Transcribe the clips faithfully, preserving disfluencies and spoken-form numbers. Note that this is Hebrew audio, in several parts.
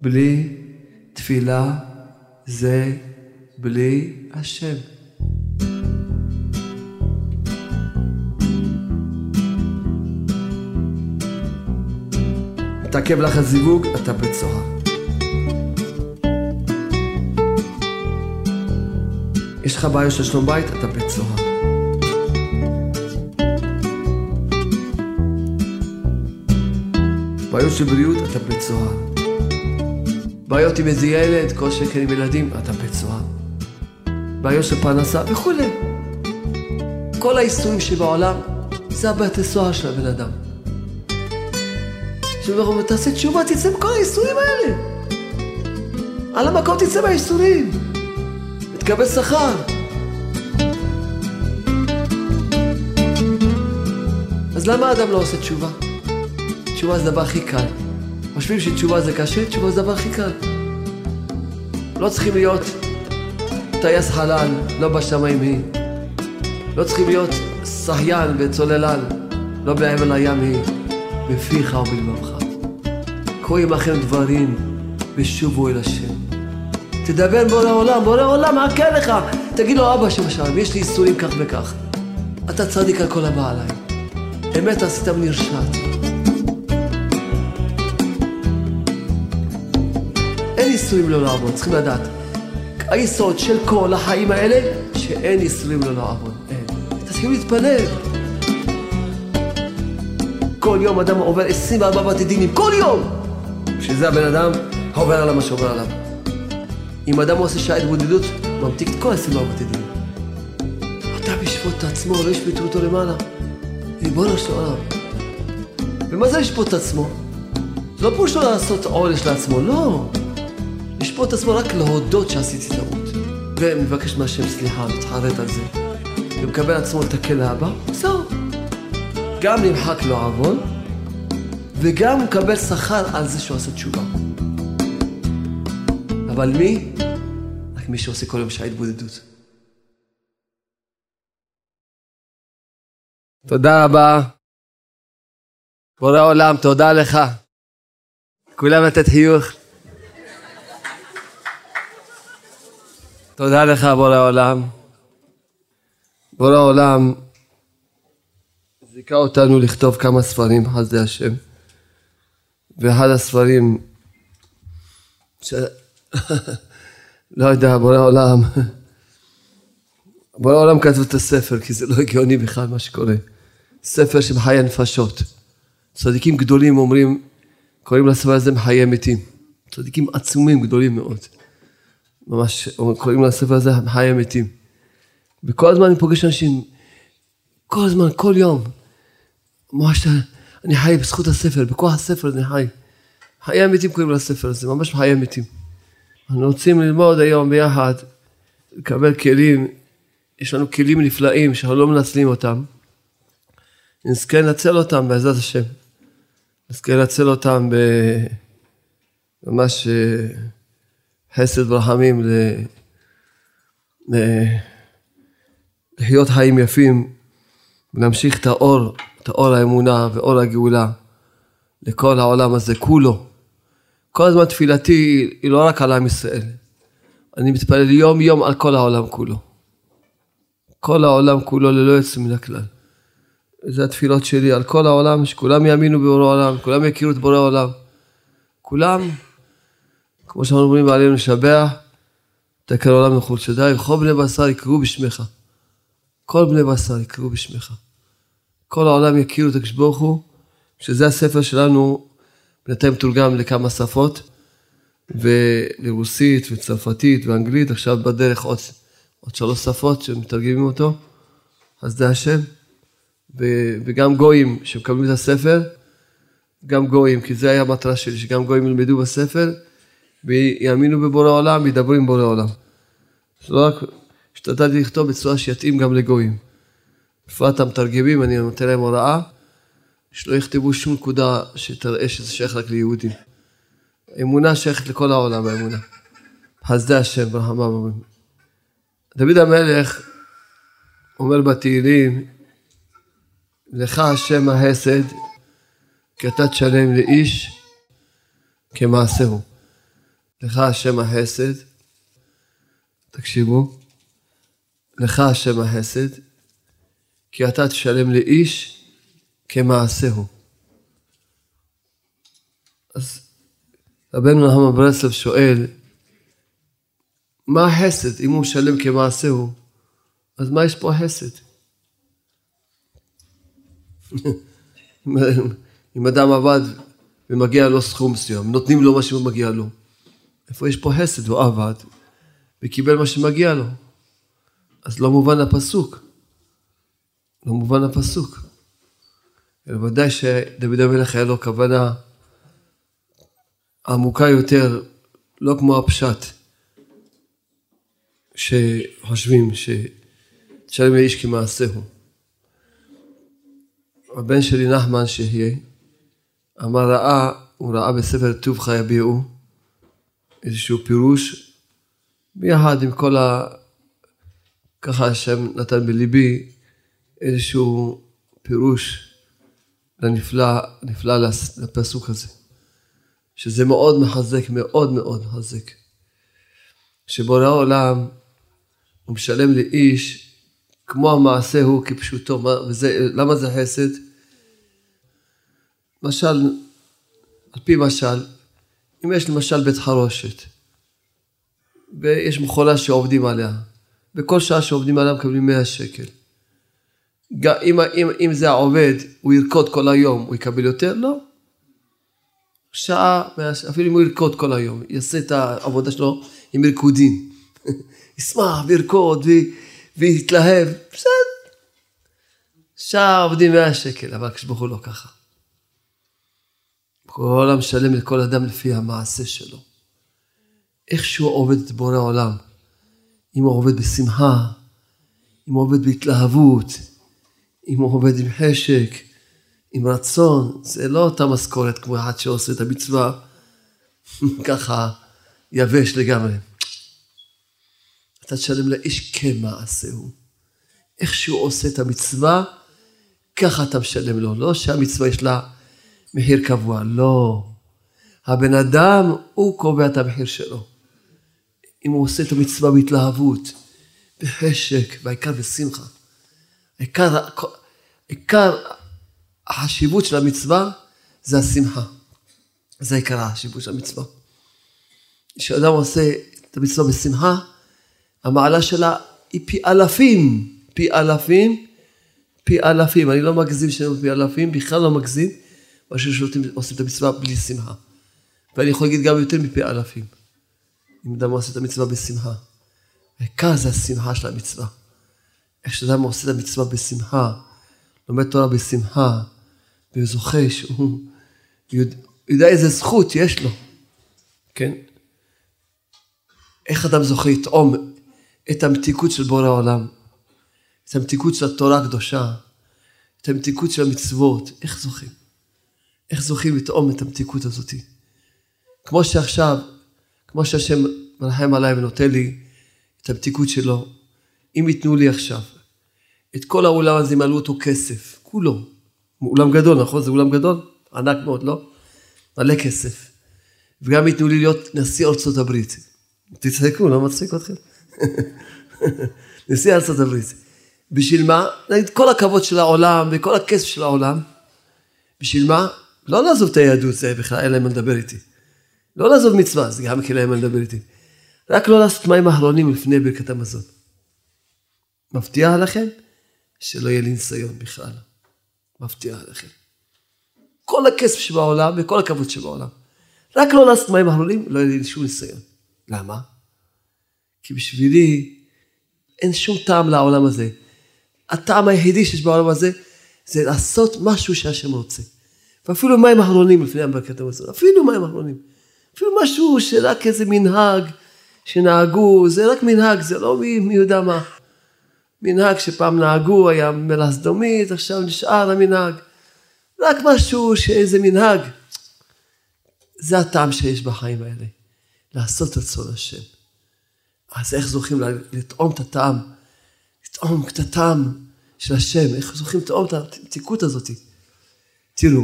בלי תפילה זה בלי השם. אתה עקב לך הזיווג, אתה בית סוהר. יש לך בעיה של שלום בית, אתה בית סוהר. בעיות של בריאות, אתה בית סוהר. בעיות עם איזה ילד, כל שקל עם ילדים, אתה בית סוהר. בעיות של פרנסה וכו'. כל האיסורים שבעולם, זה הבית הסוהר של הבן אדם. כשאנחנו תעשה תשובה, תצא מכל האיסורים האלה. על המקום תצא מהאיסורים. תקבל שכר. אז למה האדם לא עושה תשובה? תשובה זה דבר הכי קל. חושבים שתשובה זה קשה, תשובה זה דבר הכי קל. לא צריכים להיות טייס חלל, לא בשמיים היא. לא צריכים להיות סחיין וצוללן, לא בעבר לים היא. בפיך ובלבבך. קחו עמכם דברים ושובו אל השם. תדבר בורא לעולם, בורא לעולם, מה כן לך? תגיד לו, אבא שמשם, יש לי איסורים כך וכך. אתה צדיק על כל הבא עליי. אמת עשית מנרשעת. אין איסורים לא לעבוד, צריכים לדעת. היסוד של כל החיים האלה, שאין איסורים לא לעבוד. אין. תתחיל להתפלל. כל יום אדם עובר עשרים וארבעה בתי דינים, כל יום! שזה הבן אדם עובר עליו מה שעובר עליו. אם אדם עושה שעה התבודדות, ממתיק את כל הסיבה הבתידים. אתה משפוט את עצמו, לא ישפטו אותו למעלה. ריבונו של עולם. ומה זה לשפוט את עצמו? לא פרוש לו לעשות עונש לעצמו, לא. לשפוט את עצמו רק להודות שעשיתי טעות. ומבקש מהשם סליחה, מתחרט על זה. ומקבל עצמו לתקן לאבא, זהו. גם נמחק לו עוון, וגם מקבל שכר על זה שהוא עשה תשובה. אבל מי? רק מי שעושה כל יום שעה התבודדות. תודה רבה. בורא עולם, תודה לך. כולם לתת חיוך. תודה לך, בורא עולם. בורא עולם, זיכה אותנו לכתוב כמה ספרים, חסדי השם. ואחד הספרים ש... לא יודע, בורא עולם בורא עולם כתב את הספר, כי זה לא הגיוני בכלל מה שקורה. ספר שמחיה נפשות. צדיקים גדולים אומרים, קוראים לספר הזה מחיה מתים. צדיקים עצומים גדולים מאוד, ממש קוראים לספר הזה מחיה מתים. וכל הזמן אני פוגש אנשים, כל הזמן, כל יום, ממש אני חי בזכות הספר, בכוח הספר אני חי. מחיה מתים קוראים לספר הזה, ממש מחיה מתים. אנחנו רוצים ללמוד היום ביחד, לקבל כלים, יש לנו כלים נפלאים שאנחנו לא מנצלים אותם, נזכה לנצל אותם בעזרת השם, נזכה לנצל אותם ממש חסד ורחמים, לחיות חיים יפים, ולהמשיך את האור, את האור האמונה ואור הגאולה, לכל העולם הזה כולו. כל הזמן תפילתי היא לא רק על עם ישראל. אני מתפלל יום יום על כל העולם כולו. כל העולם כולו ללא יוצא מן הכלל. זה התפילות שלי על כל העולם, שכולם יאמינו בבורא עולם, כולם יכירו את בורא עולם. כולם, כמו שאנחנו אומרים עלינו לשבח, תקל עולם מחול שדי, וכל בני בשר יקראו בשמך. כל בני בשר יקראו בשמך. כל העולם יכירו את הקדוש ברוך הוא, שזה הספר שלנו, נתן תורגם לכמה שפות, ולרוסית וצרפתית ואנגלית, עכשיו בדרך עוד, עוד שלוש שפות שמתרגמים אותו, אז זה השם, וגם גויים שמקבלים את הספר, גם גויים, כי זה היה המטרה שלי, שגם גויים ילמדו בספר, ויאמינו בבורא עולם, וידברו עם בורא עולם. לא רק, השתדלתי לכתוב בצורה שיתאים גם לגויים. בפרט המתרגמים, אני נותן להם הוראה, שלא יכתבו שום נקודה שתראה שזה שייך רק ליהודים. אמונה שייכת לכל העולם, האמונה. חסדי השם, ברחמם אומרים. דוד המלך אומר בתהילים, לך השם החסד, כי אתה תשלם לאיש כמעשהו. לך השם החסד, תקשיבו, לך השם החסד, כי אתה תשלם לאיש כמעשהו. אז רבן מנחם מברסלב שואל, מה החסד? אם הוא משלם כמעשהו, אז מה יש פה החסד? אם אדם עבד ומגיע לו סכום מסוים, נותנים לו מה שמגיע לו, איפה יש פה חסד? הוא עבד וקיבל מה שמגיע לו. אז לא מובן הפסוק, לא מובן הפסוק. ודאי שדוד המלך היה לו כוונה עמוקה יותר, לא כמו הפשט שחושבים שתשלם לאיש כמעשהו. הבן שלי נחמן שיהיה, אמר ראה, הוא ראה בספר טוב חייביעו, איזשהו פירוש, ביחד עם כל ה... ככה השם נתן בליבי, איזשהו פירוש לנפלא, נפלא לפסוק הזה, שזה מאוד מחזק, מאוד מאוד מחזק, שבורא העולם הוא משלם לאיש, כמו המעשה הוא כפשוטו, וזה, למה זה חסד? משל, על פי משל, אם יש למשל בית חרושת, ויש מכולה שעובדים עליה, בכל שעה שעובדים עליה מקבלים מאה שקל. גם, אם, אם, אם זה העובד, הוא ירקוד כל היום, הוא יקבל יותר? לא. שעה, אפילו אם הוא ירקוד כל היום, יעשה את העבודה שלו עם ירקודים. ישמח וירקוד ו... והתלהב, בסדר, שעה עובדים מאה שקל, אבל כשבחו לא ככה. כל העולם שלם לכל אדם לפי המעשה שלו. איך שהוא עובד את בורא העולם, אם הוא עובד בשמחה, אם הוא עובד בהתלהבות, אם הוא עובד עם חשק, עם רצון, זה לא אותה משכורת כמו אחד שעושה את המצווה, ככה יבש לגמרי. אתה תשלם לאיש כמעשהו. איך שהוא עושה את המצווה, ככה אתה משלם לו. לא שהמצווה יש לה מחיר קבוע, לא. הבן אדם הוא קובע את המחיר שלו. אם הוא עושה את המצווה בהתלהבות, בחשק, והעיקר בשמחה. העיקר, העיקר החשיבות של המצווה זה השמחה. זה העיקר החשיבות של המצווה. כשאדם עושה את המצווה בשמחה, המעלה שלה היא פי אלפים, פי אלפים, פי אלפים. אני לא מגזים שלנו פי אלפים, בכלל לא מגזים, מה ששולטים עושים את המצווה בלי שמחה. ואני יכול להגיד גם יותר מפי אלפים. אם אדם עושה את המצווה בשמחה. וכאן זה השמחה של המצווה. איך שאדם עושה את המצווה בשמחה, לומד תורה בשמחה, וזוכה שהוא יודע, יודע איזה זכות יש לו. כן? איך אדם זוכה לטעום את המתיקות של בורא העולם, את המתיקות של התורה הקדושה, את המתיקות של המצוות, איך זוכים? איך זוכים לטעום את המתיקות הזאת? כמו שעכשיו, כמו שהשם מרחם עליי ונותן לי את המתיקות שלו, אם ייתנו לי עכשיו, את כל האולם הזה מלאו אותו כסף, כולו, אולם גדול, נכון? זה אולם גדול? ענק מאוד, לא? מלא כסף. וגם ייתנו לי להיות נשיא ארצות הברית. תצחקו, לא מצחיק אתכם? נשיא ארצות הברית. בשביל מה? נגיד כל הכבוד של העולם וכל הכסף של העולם. בשביל מה? לא לעזוב את היהדות, זה בכלל, אין להם מה לדבר איתי. לא לעזוב מצווה, זה גם כי להם מה לדבר איתי. רק לא לעשות מים אחרונים לפני ברכת המזון. מבטיח לכם שלא יהיה לי ניסיון בכלל. מבטיח לכם. כל הכסף שבעולם וכל הכבוד שבעולם. רק לא לעשות מים אחרונים, לא יהיה לי שום ניסיון. למה? כי בשבילי אין שום טעם לעולם הזה. הטעם היחידי שיש בעולם הזה, זה לעשות משהו שהשם רוצה. ואפילו מים אחרונים לפני ברכת המזון, אפילו מים אחרונים. אפילו משהו שרק איזה מנהג שנהגו, זה רק מנהג, זה לא מי, מי יודע מה. מנהג שפעם נהגו, היה מלך סדומית, עכשיו נשאר המנהג. רק משהו שאיזה מנהג. זה הטעם שיש בחיים האלה. לעשות רצון השם. אז איך זוכים לטעום את הטעם, לטעום את הטעם של השם, איך זוכים לטעום את התיקות הזאת? תראו,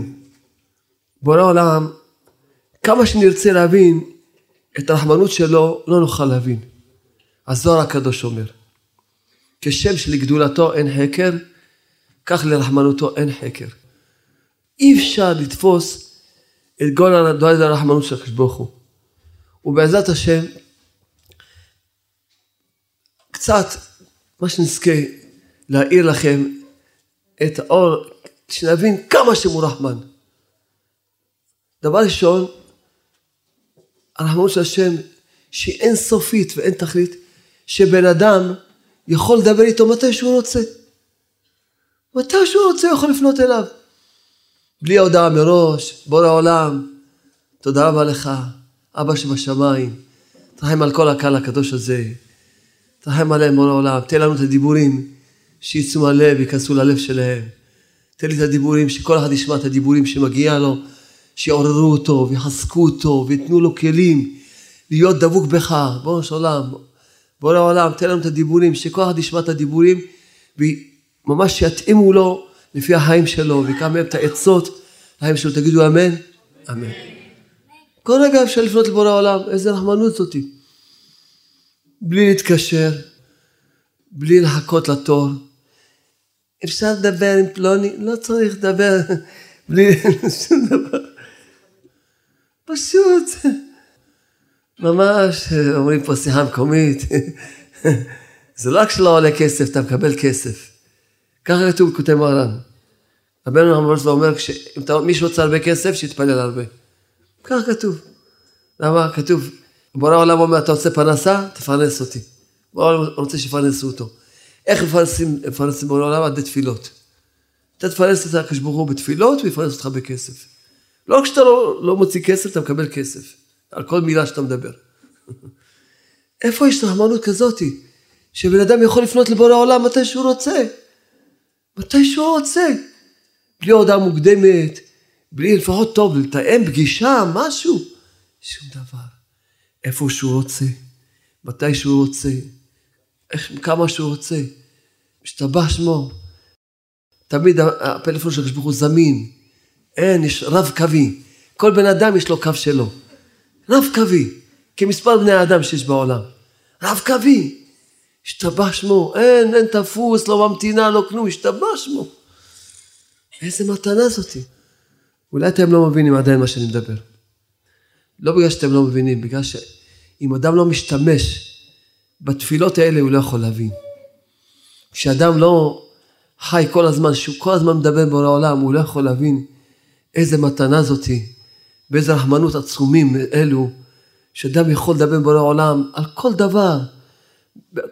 בורא העולם, כמה שנרצה להבין את הרחמנות שלו לא נוכל להבין. הזוהר הקדוש אומר, כשם שלגדולתו אין חקר, כך לרחמנותו אין חקר. אי אפשר לתפוס את גודל הדואל הרחמנות של הקדוש ברוך הוא. ובעזרת השם, קצת מה שנזכה להאיר לכם את האור, שנבין כמה שהוא רחמן. דבר ראשון, הרחמנות של השם שהיא אין סופית ואין תכלית, שבן אדם יכול לדבר איתו מתי שהוא רוצה. מתי שהוא רוצה יכול לפנות אליו. בלי ההודעה מראש, בורא העולם, תודה רבה לך, אבא שבשמיים, תרחם על כל הקהל הקדוש הזה, תרחם עליהם בורא העולם, תן לנו את הדיבורים שיצאו מהלב, ייכנסו ללב שלהם, תן לי את הדיבורים שכל אחד ישמע את הדיבורים שמגיע לו, שיעוררו אותו ויחזקו אותו ויתנו לו כלים להיות דבוק בך, בורא העולם, בורא העולם, תן לנו את הדיבורים שכל אחד ישמע את הדיבורים וממש יתאימו לו לפי החיים שלו, ויקח מהם את העצות לחיים שלו. תגידו אמן? אמן. אמן. כל רגע אפשר לפנות לבורא העולם, איזה רחמנות זאתי. בלי להתקשר, בלי לחכות לתור. אפשר לדבר עם פלוני, לא צריך לדבר, בלי שום דבר. פשוט. ממש, אומרים פה שיחה מקומית. זה לא רק שלא עולה כסף, אתה מקבל כסף. ככה כתוב בכותב מוהר"ן. רבנו נחמן ברסלב אומר, אם מישהו רוצה הרבה כסף, שיתפלל הרבה. ככה כתוב. למה? כתוב, בורא העולם אומר, אתה רוצה פרנסה? תפרנס אותי. בורא העולם רוצה שפרנסו אותו. איך מפרנסים בורא העולם? עד תפילות. אתה תפרנס את הקדוש ברוך הוא בתפילות, ויפרנס אותך בכסף. לא כשאתה לא, לא מוציא כסף, אתה מקבל כסף. על כל מילה שאתה מדבר. איפה יש רחמנות כזאת? שבן אדם יכול לפנות לבורא העולם מתי שהוא רוצה. מתי שהוא רוצה, בלי הודעה מוקדמת, בלי לפחות טוב, לתאם פגישה, משהו, שום דבר, איפה שהוא רוצה, מתי שהוא רוצה, איך, כמה שהוא רוצה, משתבח שמו, תמיד הפלאפון של הקדוש ברוך הוא זמין, אין, יש רב קווי, כל בן אדם יש לו קו שלו, רב קווי, כמספר בני האדם שיש בעולם, רב קווי, השתבח שמו, אין, אין תפוס, לא ממתינה, לא כלום, השתבח שמו. איזה מתנה זאתי. אולי אתם לא מבינים עדיין מה שאני מדבר. לא בגלל שאתם לא מבינים, בגלל שאם אדם לא משתמש בתפילות האלה, הוא לא יכול להבין. כשאדם לא חי כל הזמן, שהוא כל הזמן מדבר בורא העולם, הוא לא יכול להבין איזה מתנה זאתי, באיזה רחמנות עצומים אלו, שאדם יכול לדבר בורא העולם על כל דבר,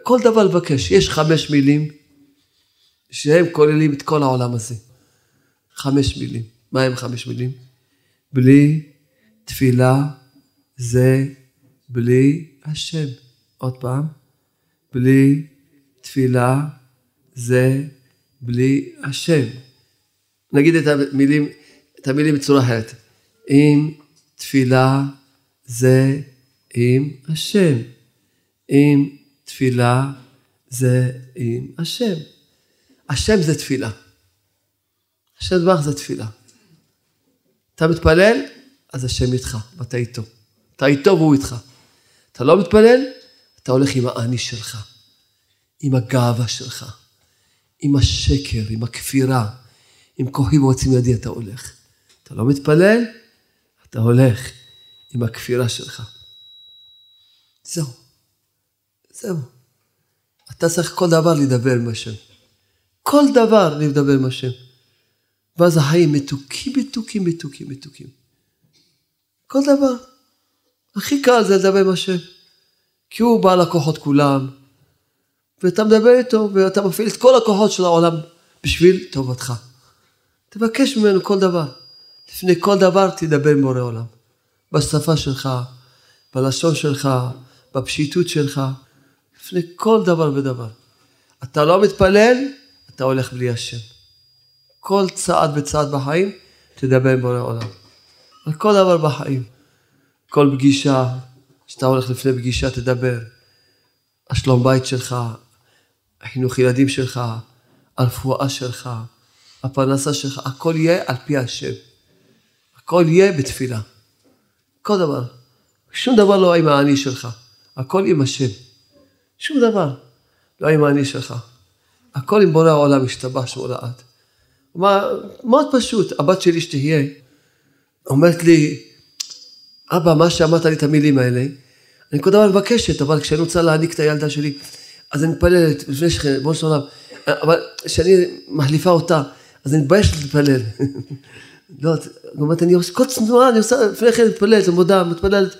כל דבר לבקש, יש חמש מילים שהם כוללים את כל העולם הזה. חמש מילים. מה הם חמש מילים? בלי תפילה זה בלי השם. עוד פעם. בלי תפילה זה בלי השם. נגיד את המילים, את המילים בצורה אחרת. אם תפילה זה עם השם. אם תפילה זה עם השם. השם זה תפילה. השם דבר זה תפילה. אתה מתפלל, אז השם איתך, ואתה איתו. אתה איתו והוא איתך. אתה לא מתפלל, אתה הולך עם העני שלך, עם הגאווה שלך, עם השקר, עם הכפירה, עם כוחי ועוצם ידי אתה הולך. אתה לא מתפלל, אתה הולך עם הכפירה שלך. זהו. זהו. אתה צריך כל דבר לדבר עם השם. כל דבר לדבר עם השם. ואז החיים מתוקים, מתוקים, מתוקים, מתוקים. כל דבר. הכי קל זה לדבר עם השם. כי הוא בעל הכוחות כולם. ואתה מדבר איתו, ואתה מפעיל את כל הכוחות של העולם בשביל טובתך. תבקש ממנו כל דבר. לפני כל דבר תדבר עם בורא עולם. בשפה שלך, בלשון שלך, בפשיטות שלך. לפני כל דבר ודבר. אתה לא מתפלל, אתה הולך בלי השם. כל צעד וצעד בחיים, תדבר עם בורא עולם. על כל דבר בחיים. כל פגישה, שאתה הולך לפני פגישה, תדבר. השלום בית שלך, החינוך ילדים שלך, הרפואה שלך, הפרנסה שלך, הכל יהיה על פי השם. הכל יהיה בתפילה. כל דבר. שום דבר לא עם העני שלך, הכל עם השם. שום דבר לא עם העני שלך, הכל עם בורא העולם השתבח שמו לעד. מה, מאוד פשוט, הבת שלי שתהיה, אומרת לי, אבא, מה שאמרת לי את המילים האלה, אני כל דבר מבקשת, אבל כשאני רוצה להעניק את הילדה שלי, אז אני מתפללת, לפני שבון של עולם, אבל כשאני מחליפה אותה, אז אני מתביישת להתפלל. לא, אומרת, אני כל צנועה, אני עושה, לפני כן מתפללת, למודה, מתפללת,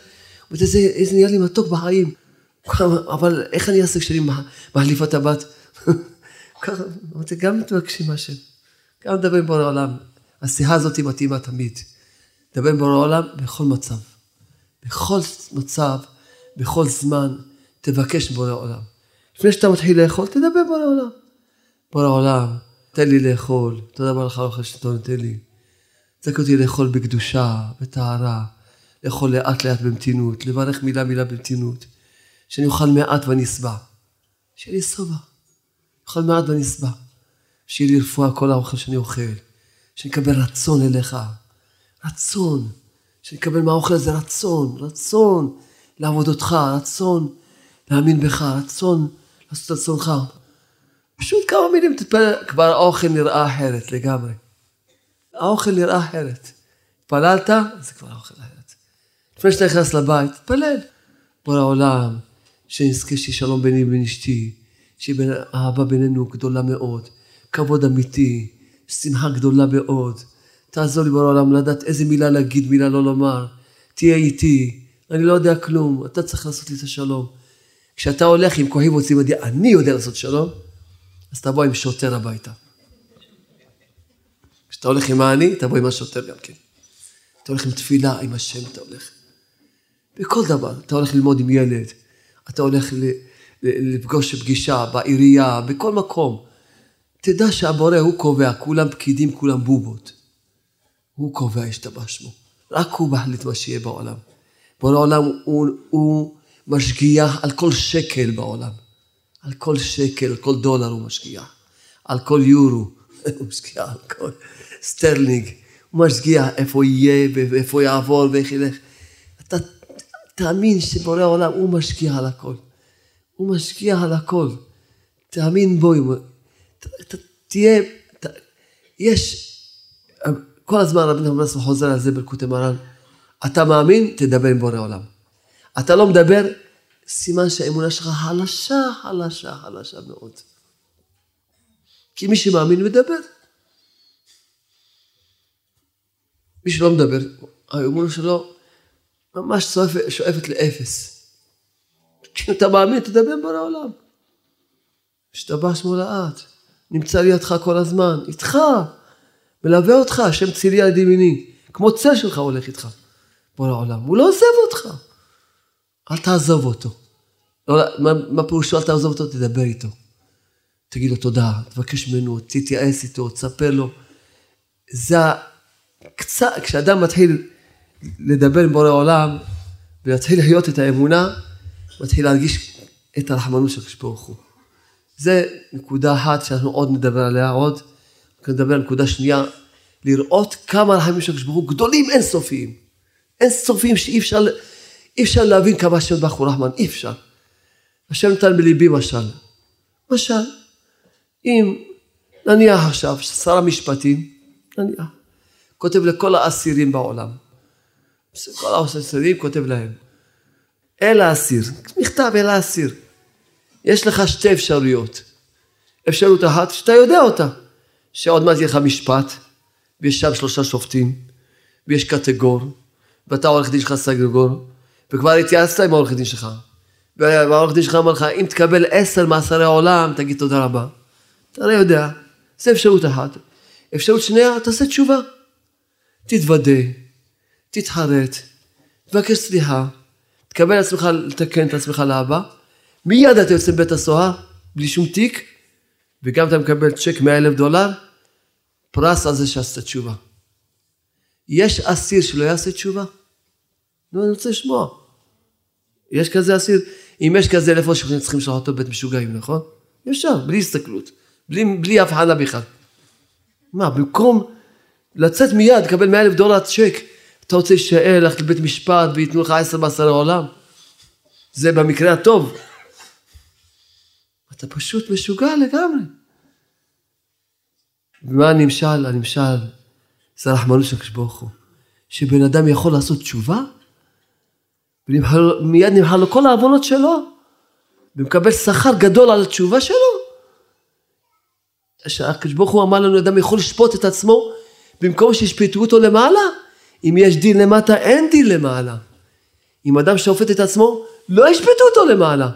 ואיזה, איזה נהיה לי מתוק בחיים, אבל איך אני אעשה כשאני מחליפה את הבת? ככה, אמרתי, גם מתבקשים משהו, גם נדבר עם בורא העולם, השיחה הזאת היא מתאימה תמיד, נדבר עם בורא העולם בכל מצב, בכל מצב, בכל זמן, תבקש בורא העולם. לפני שאתה מתחיל לאכול, תדבר בורא העולם. בורא העולם, תן לי לאכול, תודה רבה לך אוכל שאתה נותן לי. תזכה אותי לאכול בקדושה, בטהרה, לאכול לאט לאט במתינות, לברך מילה מילה במתינות, שאני אוכל מעט ואני אסבע, שיהיה לי סבע, אוכל מעט ואני אסבע, שיהיה לי רפואה כל האוכל שאני אוכל, שאני אקבל רצון אליך, רצון, שאני אקבל מהאוכל הזה רצון, רצון לעבוד אותך, רצון להאמין בך, רצון לעשות את רצונך. פשוט כמה מילים תתפלל, כבר האוכל נראה אחרת לגמרי. האוכל נראה אחרת. התפללת, זה כבר האוכל אחרת. לפני שאתה נכנס לבית, תתפלל. בורא העולם, שנזכה שיהיה שלום ביני ובין אשתי, שהאהבה בינינו גדולה מאוד, כבוד אמיתי, שמחה גדולה מאוד. תעזור לי בורא העולם לדעת איזה מילה להגיד, מילה לא לומר. תהיה איתי, אני לא יודע כלום, אתה צריך לעשות לי את השלום. כשאתה הולך עם כוכב עוצים, אני יודע לעשות שלום, אז תבוא עם שוטר הביתה. כשאתה הולך עם העני, תבוא עם השוטר גם כן. אתה הולך עם תפילה, עם השם אתה הולך. בכל דבר, אתה הולך ללמוד עם ילד, אתה הולך לפגוש פגישה, בעירייה, בכל מקום. תדע שהבורא הוא קובע, כולם פקידים, כולם בובות. הוא קובע, ישתבח שמו. רק הוא מחליט מה שיהיה בעולם. בורא העולם הוא, הוא משגיח על כל שקל בעולם. על כל שקל, על כל דולר הוא משגיח. על כל יורו הוא משגיח, על כל סטרלינג. הוא משגיח איפה יהיה ואיפה יעבור ואיך ילך. אתה תאמין שבורא העולם הוא משגיח על הכל. הוא משגיח על הכל. תאמין בו. ת, ת, תהיה, ת, יש, כל הזמן רבי נחמן ברסלב חוזר על זה ברכות המרן. אתה מאמין, תדבר עם בורא העולם. אתה לא מדבר, סימן שהאמונה שלך חלשה, חלשה, חלשה מאוד. כי מי שמאמין מדבר. מי שלא מדבר, האמונה שלו ממש שואפת, שואפת לאפס. כשאתה מאמין, תדבר עם בורא העולם. משתבח שמו לעד, נמצא לידך כל הזמן, איתך, מלווה אותך, השם צילי על ימיני, כמו צל שלך הולך איתך. בורא העולם, הוא לא עוזב אותך. אל תעזוב אותו. לא, מה, מה פירושו, אל תעזוב אותו, תדבר איתו. תגיד לו תודה, תבקש ממנו, תתייעץ איתו, תספר לו. זה קצת, כשאדם מתחיל לדבר עם בורא העולם, ולהתחיל להיות את האמונה, מתחיל להרגיש את הרחמנות של הקדוש ברוך הוא. זה נקודה אחת שאנחנו עוד נדבר עליה, עוד נדבר על נקודה שנייה, לראות כמה הרחמים של הקדוש ברוך הוא גדולים אינסופיים. אין סופים שאי אפשר, אפשר להבין כמה השם ברוך הוא רחמן, אי אפשר. השם נתן בליבי משל. משל, אם נניח עכשיו, שר המשפטים, נניח, כותב לכל האסירים בעולם. כל האסירים כותב להם. אל האסיר, מכתב אל האסיר. יש לך שתי אפשרויות. אפשרות אחת שאתה יודע אותה, שעוד מעט יהיה לך משפט, ויש שם שלושה שופטים, ויש קטגור, ואתה עורך דין שלך סגרגור, וכבר התייעצת עם העורך דין שלך, והעורך דין שלך אמר לך, אם תקבל עשר מעשרי העולם, תגיד תודה רבה. אתה הרי יודע, זה אפשרות אחת. אפשרות שנייה, תעשה תשובה. תתוודה, תתחרט, תבקש סליחה, תקבל עצמך, לתקן את עצמך לאבא, מיד אתה יוצא בית הסוהר, בלי שום תיק, וגם אתה מקבל צ'ק מאה אלף דולר, פרס על זה שעשת תשובה. יש אסיר שלא יעשה תשובה? לא, אני רוצה לשמוע. יש כזה אסיר? אם יש כזה אלף ראש, אנחנו צריכים לשלוח אותו בית משוגעים, נכון? אפשר, בלי הסתכלות, בלי, בלי הבחנה בכלל. מה, במקום לצאת מיד, לקבל מאה אלף דולר צ'ק, אתה רוצה להישאר, ללכת לבית משפט ויתנו לך עשר מאסרי עולם? זה במקרה הטוב. אתה פשוט משוגע לגמרי. ומה הנמשל? הנמשל, זה הרחמנות של הקדוש ברוך הוא. שבן אדם יכול לעשות תשובה, ומיד נמחל לו כל העוונות שלו, ומקבל שכר גדול על התשובה שלו. הקדוש ברוך הוא אמר לנו, אדם יכול לשפוט את עצמו, במקום שישפטו אותו למעלה. אם יש דין למטה, אין דין למעלה. אם אדם שופט את עצמו, לא ישפטו אותו למעלה.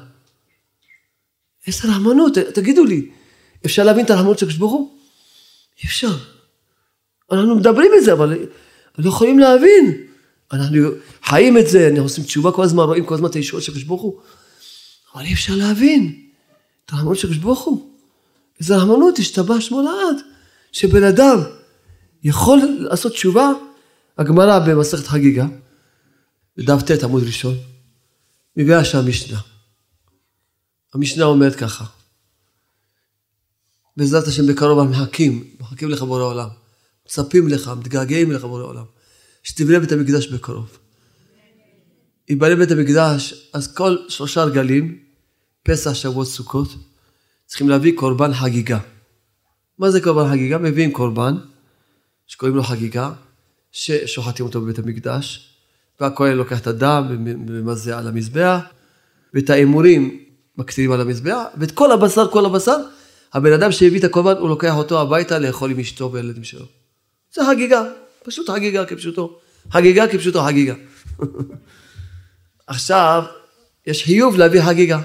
איזה רחמנות, תגידו לי, אפשר להבין את הרחמנות של הקדוש ברוך הוא? אפשר. אנחנו מדברים את זה, אבל לא יכולים להבין. אנחנו חיים את זה, אנחנו עושים תשובה כל הזמן, רואים כל הזמן את הישועות של הקדוש ברוך הוא. אבל אי אפשר להבין את הרחמנות של הקדוש ברוך הוא. איזה רחמנות, השתבח שמו לעד, שבן אדם יכול לעשות תשובה. הגמרא במסכת חגיגה, בדף ת' עמוד ראשון, מביאה שם משנה. המשנה אומרת ככה, בעזרת השם בקרוב אנחנו מחכים, מחכים לך בורא עולם, מצפים לך, מתגעגעים לך בורא עולם, שתבנה בית המקדש בקרוב. אם בנה בית המקדש, אז כל שלושה רגלים, פסח, שבועות, סוכות, צריכים להביא קורבן חגיגה. מה זה קורבן חגיגה? מביאים קורבן, שקוראים לו חגיגה, ששוחטים אותו בבית המקדש, והכהן לוקח את הדם ומזה על המזבח, ואת האמורים מקטינים על המזבח, ואת כל הבשר, כל הבשר, הבן אדם שהביא את הקורבן, הוא לוקח אותו הביתה לאכול עם אשתו וילדים שלו. זה חגיגה, פשוט חגיגה כפשוטו. חגיגה כפשוטו, חגיגה. עכשיו, יש חיוב להביא חגיגה.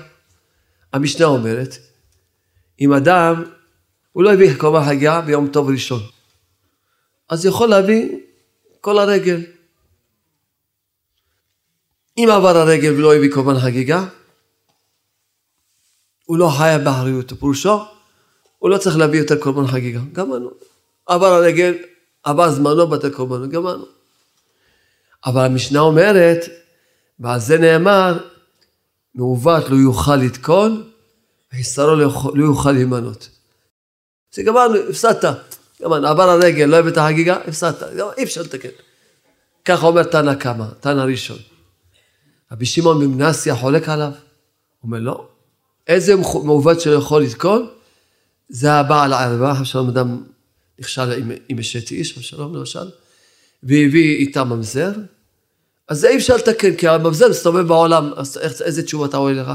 המשנה אומרת, אם אדם, הוא לא הביא קורבן חגיגה ביום טוב ראשון, אז יכול להביא כל הרגל. אם עבר הרגל ולא הביא קורבן חגיגה, הוא לא חייב באחריותו. פירושו, הוא לא צריך להביא יותר קורבן חגיגה. גמרנו. עבר הרגל, עבר זמנו בטל קורבנו, גמרנו. אבל המשנה אומרת, ועל זה נאמר, מעוות לא יוכל לתקון, וחיסרו לא יוכל להימנות. זה גמרנו, הפסדת. גמרנו, עבר הרגל, לא הביא את החגיגה, הפסדת. אי אפשר לתקן. כך אומר תנא קמא, תנא ראשון. רבי שמעון בן מנסיה חולק עליו. הוא אומר, לא. איזה מעוות שלא יכול לתקון? זה הבעל הערווה, חמשלום אדם נכשל עם אשת איש, חמשלום למשל, והביא איתה ממזר, אז זה אי אפשר לתקן, כי הממזר מסתובב בעולם, אז איזה תשובה אתה רואה לך?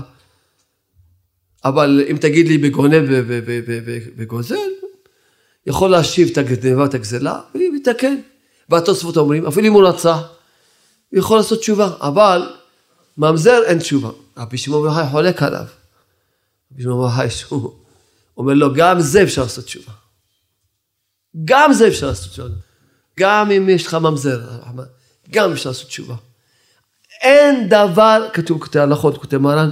אבל אם תגיד לי בגונב ובגוזל, יכול להשיב את הגנבה, את הגזלה, ולתקן. והתוספות אומרים, אפילו אם הוא רצה, הוא יכול לעשות תשובה, אבל ממזר אין תשובה. רבי שמעון בן חולק עליו. רבי שמעון בן חי, אומר לו, גם זה אפשר לעשות תשובה. גם זה אפשר לעשות תשובה. גם אם יש לך ממזר, גם אפשר לעשות תשובה. אין דבר, כתוב כותב הלכות, כותב מרן,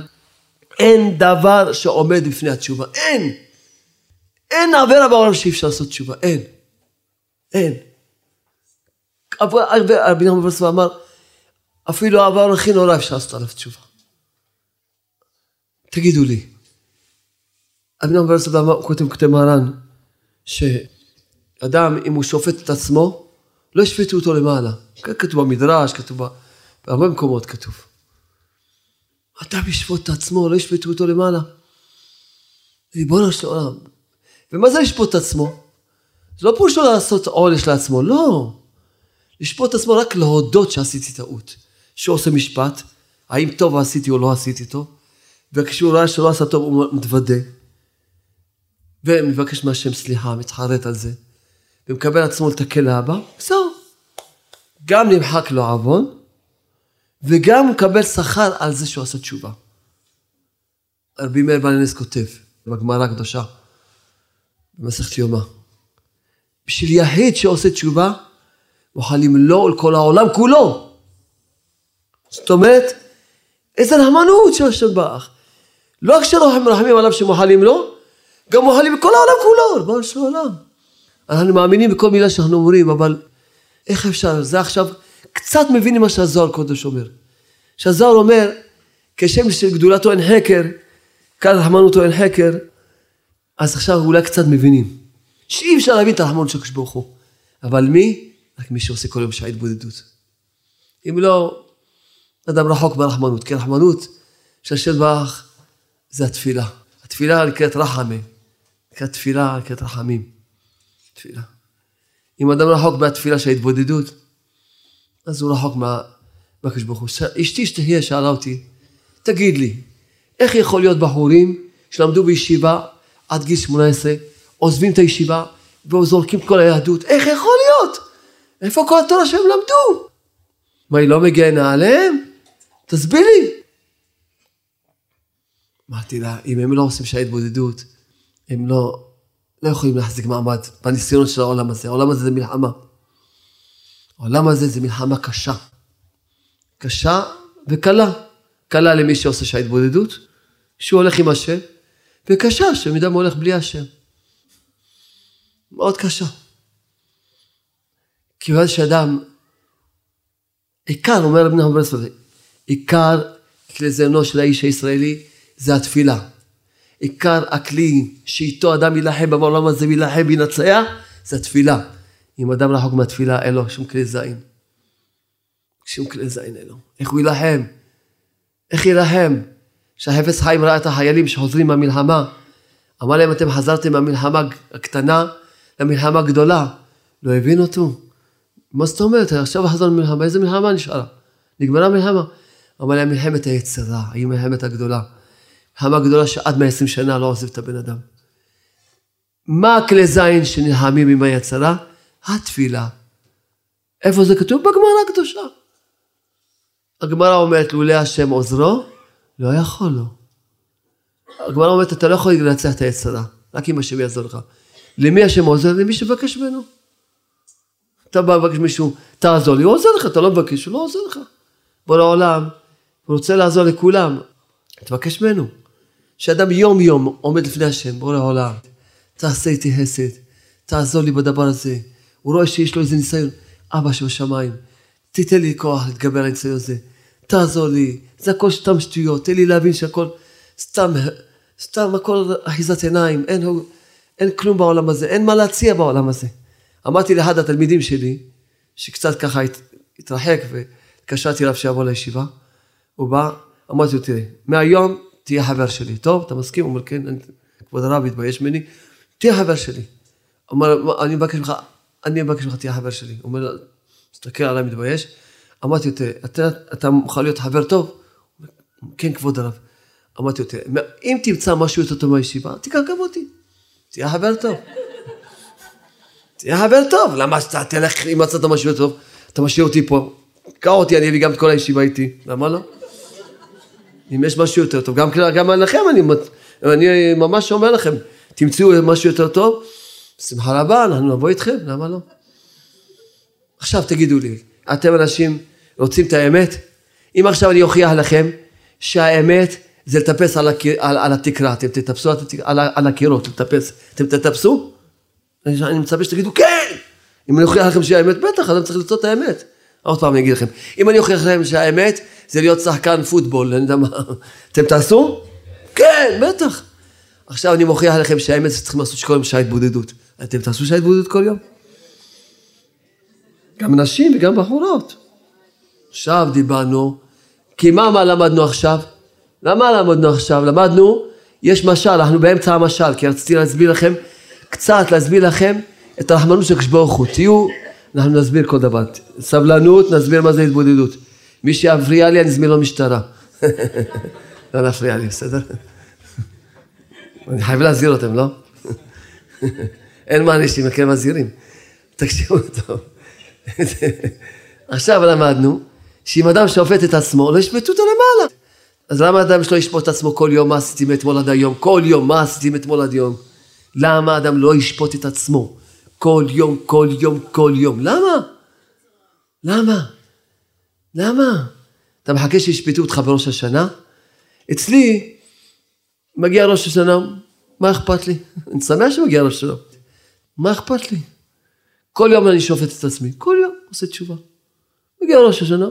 אין דבר שעומד בפני התשובה. אין. אין עבירה בעולם שאי אפשר לעשות תשובה. אין. אין. רבי נחמן ברסלב אמר, אפילו העבר הכי נורא אפשר לעשות עליו תשובה. תגידו לי, רבי נחמן ברסלב אמר, כותב מרן, שאדם, אם הוא שופט את עצמו, לא ישפטו אותו למעלה. כתוב במדרש, כתוב בהרבה מקומות כתוב. אדם ישפוט את עצמו, לא ישפטו אותו למעלה. ריבונו של עולם. ומה זה לשפוט את עצמו? זה לא פירושו לעשות עונש לעצמו, לא. לשפוט את עצמו רק להודות שעשיתי טעות. שעושה משפט, האם טוב עשיתי או לא עשיתי טוב, וכשהוא ראה שלא עשה טוב הוא מתוודה, ומבקש מהשם סליחה, מתחרט על זה, ומקבל עצמו לתקן לאבא, זהו. גם נמחק לו עוון, וגם מקבל שכר על זה שהוא עשה תשובה. רבי מאיר בעל הנס כותב, בגמרא הקדושה, במסכת יומא, בשביל יחיד שעושה תשובה, מוחלים לו על כל העולם כולו. זאת אומרת, איזה רחמנות של השבח. לא רק שרחמים עליו שמוחלים לו, גם מוחלים בכל העולם כולו, ריבונו של עולם. אנחנו מאמינים בכל מילה שאנחנו אומרים, אבל איך אפשר? זה עכשיו קצת מבינים מה שהזוהר קודש אומר. שהזוהר אומר, כשם שגדולתו אין חקר, כאן רחמנותו אין חקר, אז עכשיו אולי קצת מבינים. שאי אפשר להבין את הרחמנות של הקדוש ברוך הוא. אבל מי? רק מי שעושה כל יום שעה התבודדות. אם לא, אדם רחוק מהרחמנות, כי הרחמנות של השם ברך זה התפילה. התפילה נקראת רחמים, נקראת תפילה, נקראת רחמים, תפילה. אם אדם רחוק מהתפילה של ההתבודדות, אז הוא רחוק מהקדוש ברוך הוא. אשתי שתהיה שאלה אותי, תגיד לי, איך יכול להיות בחורים שלמדו בישיבה עד גיל שמונה עשרה, עוזבים את הישיבה וזורקים את כל היהדות? איך יכול להיות? איפה כל התורה שהם למדו? מה, היא לא מגנה עליהם? תסביר לי. אמרתי לה, אם הם לא עושים שעה התבודדות, הם לא, לא יכולים להחזיק מעמד בניסיונות של העולם הזה. העולם הזה זה מלחמה. העולם הזה זה מלחמה קשה. קשה וקלה. קלה למי שעושה שעה התבודדות, שהוא הולך עם השם, וקשה שמידם הולך בלי השם. מאוד קשה. כיוון שאדם, עיקר, אומר רבי נחמן ברסלב, עיקר כלי זיונו של האיש הישראלי זה התפילה. עיקר הכלי שאיתו אדם ילחם בעולם הזה וילחם וינצח, זה התפילה. אם אדם רחוק מהתפילה, אין לו שום כלי זין. שום כלי זין אין לו. איך הוא ילחם? איך ילחם? כשהחפץ חיים ראה את החיילים שחוזרים מהמלחמה, אמר להם, אתם חזרתם מהמלחמה הקטנה למלחמה הגדולה. לא הבין אותו. מה זאת אומרת? עכשיו החזר מלחמה, איזה מלחמה נשארה? נגמרה מלחמה. אמר להם, מלחמת היצרה, היא מלחמת הגדולה. מלחמה גדולה שעד מאה ועשרים שנה לא עוזב את הבן אדם. מה הכלי זין שנלחמים עם היצרה? התפילה. איפה זה כתוב? בגמרא הקדושה. הגמרא אומרת, לולא השם עוזרו, לא יכול לו. הגמרא אומרת, אתה לא יכול לנצח את היצרה, רק אם השם יעזור לך. למי השם עוזר? למי שבקש ממנו. אתה בא לבקש מישהו, תעזור לי, הוא עוזר לך, אתה לא מבקש, הוא לא עוזר לך. בוא לעולם, הוא רוצה לעזור לכולם, תבקש ממנו. שאדם יום יום עומד לפני השם, בוא לעולם, תעשה איתי חסד, תעזור לי בדבר הזה. הוא רואה שיש לו איזה ניסיון, אבא שבשמיים, תיתן לי כוח להתגבר על הניסיון הזה, תעזור לי, זה הכל סתם שטויות, תן לי להבין שהכל סתם, סתם הכל אחיזת עיניים, אין, אין כלום בעולם הזה, אין מה להציע בעולם הזה. אמרתי לאחד התלמידים שלי, שקצת ככה התרחק וקשרתי אליו שיבוא לישיבה, הוא בא, אמרתי לו, תראה, מהיום תהיה חבר שלי, טוב, אתה מסכים? הוא אומר, כן, כבוד הרב, התבייש ממני, תהיה חבר שלי. הוא אומר, אני מבקש ממך, אני מבקש ממך, תהיה חבר שלי. הוא אומר, תסתכל עליי, מתבייש. אמרתי לו, תראה, אתה מוכן להיות חבר טוב? הוא אומר, כן, כבוד הרב. אמרתי לו, תראה, אם תמצא משהו יותר טוב מהישיבה, תקרקב אותי, תהיה חבר טוב. תהיה חבר טוב, למה שאתה תלך, אם מצאת משהו טוב, אתה משאיר אותי פה, קרא אותי, אני אביא גם את כל הישיבה איתי, למה לא? אם יש משהו יותר טוב, גם, גם עליכם, אני, אני ממש אומר לכם, תמצאו משהו יותר טוב, שמחה רבה, אנחנו נבוא איתכם, למה לא? עכשיו תגידו לי, אתם אנשים רוצים את האמת? אם עכשיו אני אוכיח לכם, שהאמת זה לטפס על, הקיר, על, על התקרה, אתם תטפסו על, על הקירות, לטפס, אתם תטפסו? אני מצפה שתגידו, כן! אם אני אוכיח לכם שהאמת, בטח, אדם צריך לצאת את האמת. עוד פעם אני אגיד לכם, אם אני אוכיח לכם שהאמת, זה להיות שחקן פוטבול, אני יודע מה, אתם תעשו? כן, בטח. עכשיו אני מוכיח לכם שהאמת, שצריכים לעשות שכל יום שעה התבודדות. אתם תעשו שעה התבודדות כל יום? גם נשים וגם בחורות. עכשיו דיברנו, כי מה, מה למדנו עכשיו? למה למדנו עכשיו? למדנו, יש משל, אנחנו באמצע המשל, כי רציתי להסביר לכם, קצת להסביר לכם את הרחמנות של כשבור חוטיו, אנחנו נסביר כל דבר. סבלנות, נסביר מה זה התבודדות. מי שיפריע לי, אני אזמין לו משטרה. לא נפריע לי, בסדר? אני חייב להזהיר אותם, לא? אין מה אנשים, מכם מזהירים. תקשיבו טוב. עכשיו למדנו, שאם אדם שופט את עצמו, לא ישפטו אותו למעלה. אז למה אדם שלא ישפוט את עצמו כל יום, מה עשיתי מאתמול עד היום? כל יום, מה עשיתי מאתמול עד היום? למה אדם לא ישפוט את עצמו? כל יום, כל יום, כל יום. למה? למה? למה? אתה מחכה שישפטו אותך בראש השנה? אצלי, מגיע ראש השנה, מה אכפת לי? אני שמח שמגיע ראש השנה. מה אכפת לי? כל יום אני שופט את עצמי. כל יום עושה תשובה. מגיע ראש השנה,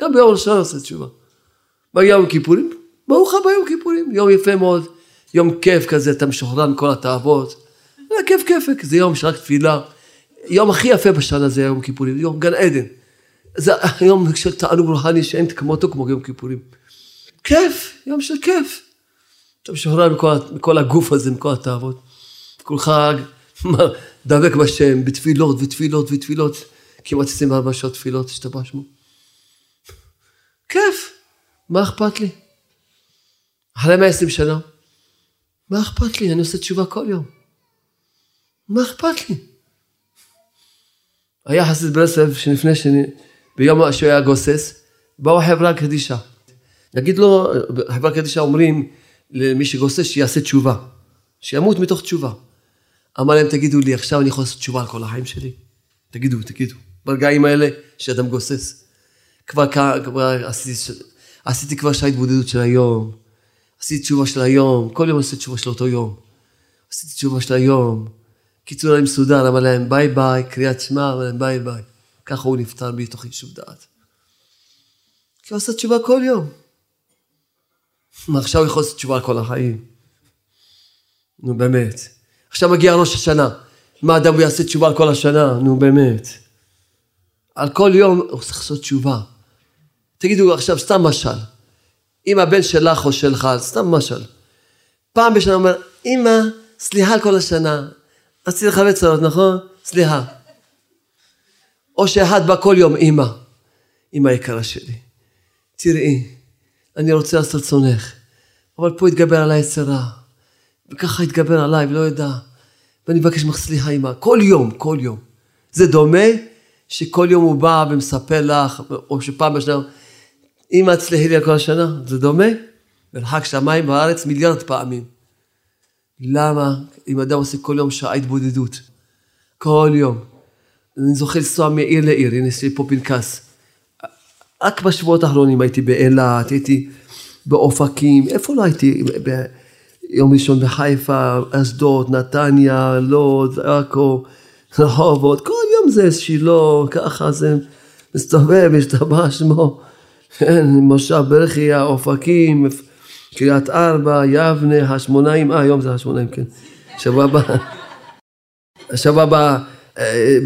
גם ביום ראש השנה עושה תשובה. מגיע יום כיפורים, ברוך הבא יום כיפורים. יום יפה מאוד. יום כיף כזה, אתה משוחרר מכל התאוות, זה כיף כיפק, זה יום שרק תפילה, יום הכי יפה בשנה זה יום כיפורים, יום גן עדן, זה היום של תענוג רוחני שאין כמותו, כמו יום כיפורים. כיף, יום של כיף. אתה משוחרר מכל הגוף הזה, מכל התאוות. כל חג דבק בשם, בתפילות ותפילות ותפילות, כמעט עשרים וארבע שעות תפילות, השתבשנו. כיף, מה אכפת לי? אחרי מאה ועשרים שנה, מה אכפת לי? אני עושה תשובה כל יום. מה אכפת לי? היה חסיד ברסלב שלפני שני, ביום שהוא היה גוסס, באו החברה הקדישה. נגיד לו, החברה הקדישה אומרים למי שגוסס שיעשה תשובה, שימות מתוך תשובה. אמר להם, תגידו לי, עכשיו אני יכול לעשות תשובה על כל החיים שלי. תגידו, תגידו. ברגעים האלה שאדם גוסס. כבר, כבר עשיתי, עשיתי כבר שעה התבודדות של היום. עשיתי תשובה של היום. כל יום עשיתי תשובה של אותו יום. עשיתי תשובה של היום. קיצור להם סודר, אמר להם ביי ביי, קריאת שמע, אמר להם ביי ביי. ככה הוא נפטר בי תוך יישוב דעת. כי הוא עושה תשובה כל יום. עכשיו הוא יכול לעשות תשובה על כל החיים. נו באמת. עכשיו מגיע ראש השנה. מה אדם הוא יעשה תשובה על כל השנה? נו באמת. על כל יום הוא צריך לעשות תשובה. תגידו עכשיו סתם משל. אם הבן שלך או שלך, סתם משל. פעם בשנה הוא אומר, אמא, סליחה על כל השנה. עשיתי לך בצרות, נכון? סליחה. או שאחד בא כל יום, אמא, אמא היקרה שלי, תראי, אני רוצה לעשות צונך, אבל פה התגבר עליי צרה, וככה התגבר עליי, ולא ידע, ואני מבקש ממך סליחה, אמא, כל יום, כל יום. זה דומה שכל יום הוא בא ומספר לך, או שפעם בשנה, אמא, תסלחי לי על כל השנה, זה דומה? מרחק שמיים בארץ מיליארד פעמים. למה? אם אדם עושה כל יום שעה התבודדות, כל יום, אני זוכר לנסוע מעיר לעיר, הנה יש לי פה פנקס, רק בשבועות האחרונים הייתי באילת, הייתי באופקים, איפה לא הייתי? ביום ראשון בחיפה, אשדוד, נתניה, לוד, עכו, רחובות, כל יום זה שילום, ככה זה מסתובב, משתבע שמו, מושב ברכיה, אופקים, קריית ארבע, יבנה, השמונאים, אה, היום זה השמונאים, כן. שבוע הבא, שבוע הבא,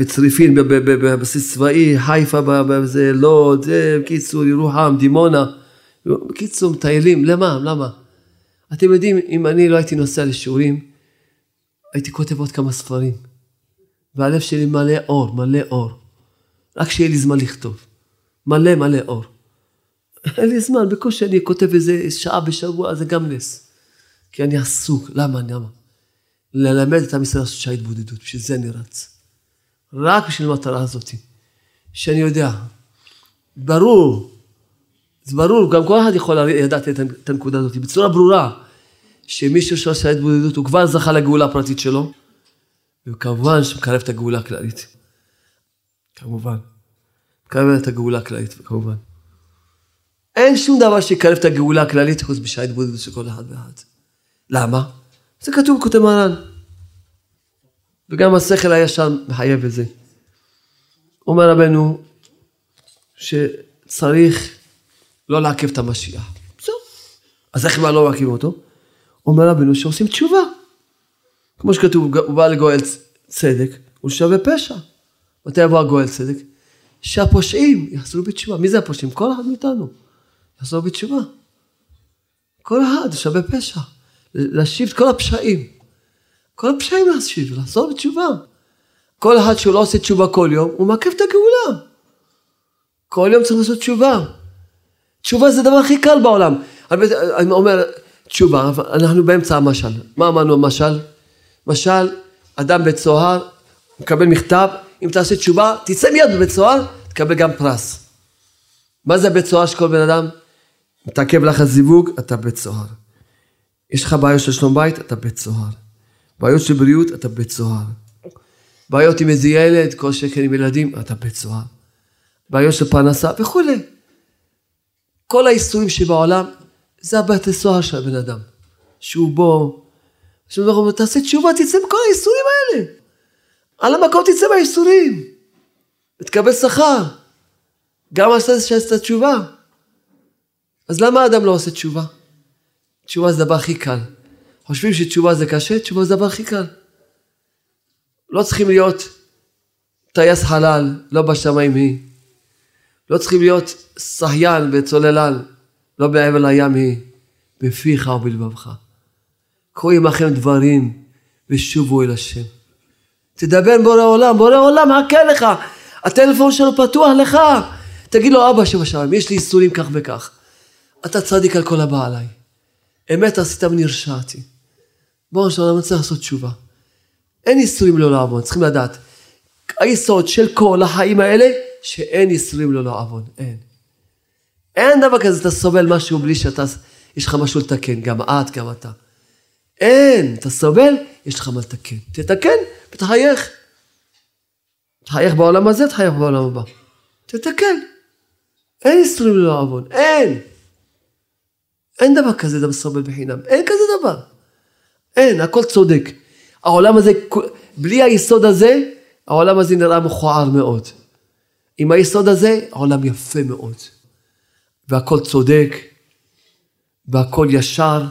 בצריפין, בבסיס צבאי, חיפה, זה לוד, קיצור, ירוחם, דימונה, קיצור, מטיילים, למה, למה? אתם יודעים, אם אני לא הייתי נוסע לשיעורים, הייתי כותב עוד כמה ספרים, והלב שלי מלא אור, מלא אור, רק שיהיה לי זמן לכתוב, מלא מלא אור. אין לי זמן, בקושי אני כותב איזה שעה בשבוע, זה גם נס. כי אני עסוק, למה, למה? ללמד את המשרד לעשות שעה התבודדות, בשביל זה אני רץ. רק בשביל מטרה הזאת, שאני יודע, ברור, זה ברור, גם כל אחד יכול לדעת את הנקודה הזאת, בצורה ברורה, שמישהו שעושה שעה התבודדות, הוא כבר זכה לגאולה הפרטית שלו, וכמובן שמקרב את הגאולה הכללית. כמובן. מקרב את הגאולה הכללית, כמובן. אין שום דבר שיקרב את הגאולה הכללית, חוץ בשעה התבודדות של כל אחד ואחד. למה? זה כתוב כותב מרן. וגם השכל הישר מחייב את זה. אומר רבנו, שצריך לא לעכב את המשיח. בסדר. אז איך מה לא מעכבים אותו? אומר רבנו שעושים תשובה. כמו שכתוב, הוא בא לגואל צדק, הוא שווה פשע. מתי יבוא הגואל צדק? שהפושעים יחזרו בתשובה. מי זה הפושעים? כל אחד מאיתנו. יחזור בתשובה. כל אחד, שווה פשע. להשיב את כל הפשעים. כל הפשעים להשיב, לחזור בתשובה. כל אחד שהוא לא עושה תשובה כל יום, הוא מעכב את הגאולה. כל יום צריך לעשות תשובה. תשובה זה הדבר הכי קל בעולם. אני אומר, תשובה, אנחנו באמצע המשל. מה אמרנו המשל? משל, אדם בית סוהר, מקבל מכתב, אם תעשה תשובה, תצא מיד בבית סוהר, תקבל גם פרס. מה זה בית סוהר שכל בן אדם? מתעכב לך הזיווג, אתה בית סוהר. יש לך בעיות של שלום בית, אתה בית סוהר. בעיות של בריאות, אתה בית סוהר. בעיות עם איזה ילד, כל שקל עם ילדים, אתה בית סוהר. בעיות של פרנסה וכו'. כל האיסורים שבעולם, זה הבית הסוהר של הבן אדם. שהוא בו, שהוא אומר, תעשה תשובה, תצא מכל האיסורים האלה. על המקום תצא מהאיסורים. ותקבל שכר. גם עשתה שעשתה תשובה. אז למה האדם לא עושה תשובה? תשובה זה דבר הכי קל. חושבים שתשובה זה קשה, תשובה זה דבר הכי קל. לא צריכים להיות טייס חלל, לא בשמיים היא. לא צריכים להיות סהיין וצוללן, לא בעבר הים היא, בפיך ובלבבך. קחו עמכם דברים ושובו אל השם. תדבר עם בורא עולם, בורא עולם חכה לך, הטלפון שלו פתוח לך, תגיד לו אבא שבשמיים, יש לי איסורים כך וכך, אתה צדיק על כל הבא עליי, אמת עשית ונרשעתי, בורא של עולם אני צריך לעשות תשובה, אין איסורים לא לעבוד, צריכים לדעת, היסוד של כל החיים האלה, שאין איסורים לא לעבוד, אין, אין דבר כזה, אתה סובל משהו בלי שאתה, יש לך משהו לתקן, גם את, גם אתה, אין, אתה סובל, יש לך מה לתקן, תתקן ותחייך, תחייך בעולם הזה, תחייך בעולם הבא, תתקן, אין איסורים לא עוון, אין, אין דבר כזה, אתה מסובל בחינם, אין כזה דבר, אין, הכל צודק, העולם הזה, בלי היסוד הזה, העולם הזה נראה מכוער מאוד, עם היסוד הזה, העולם יפה מאוד, והכל צודק, והכל ישר,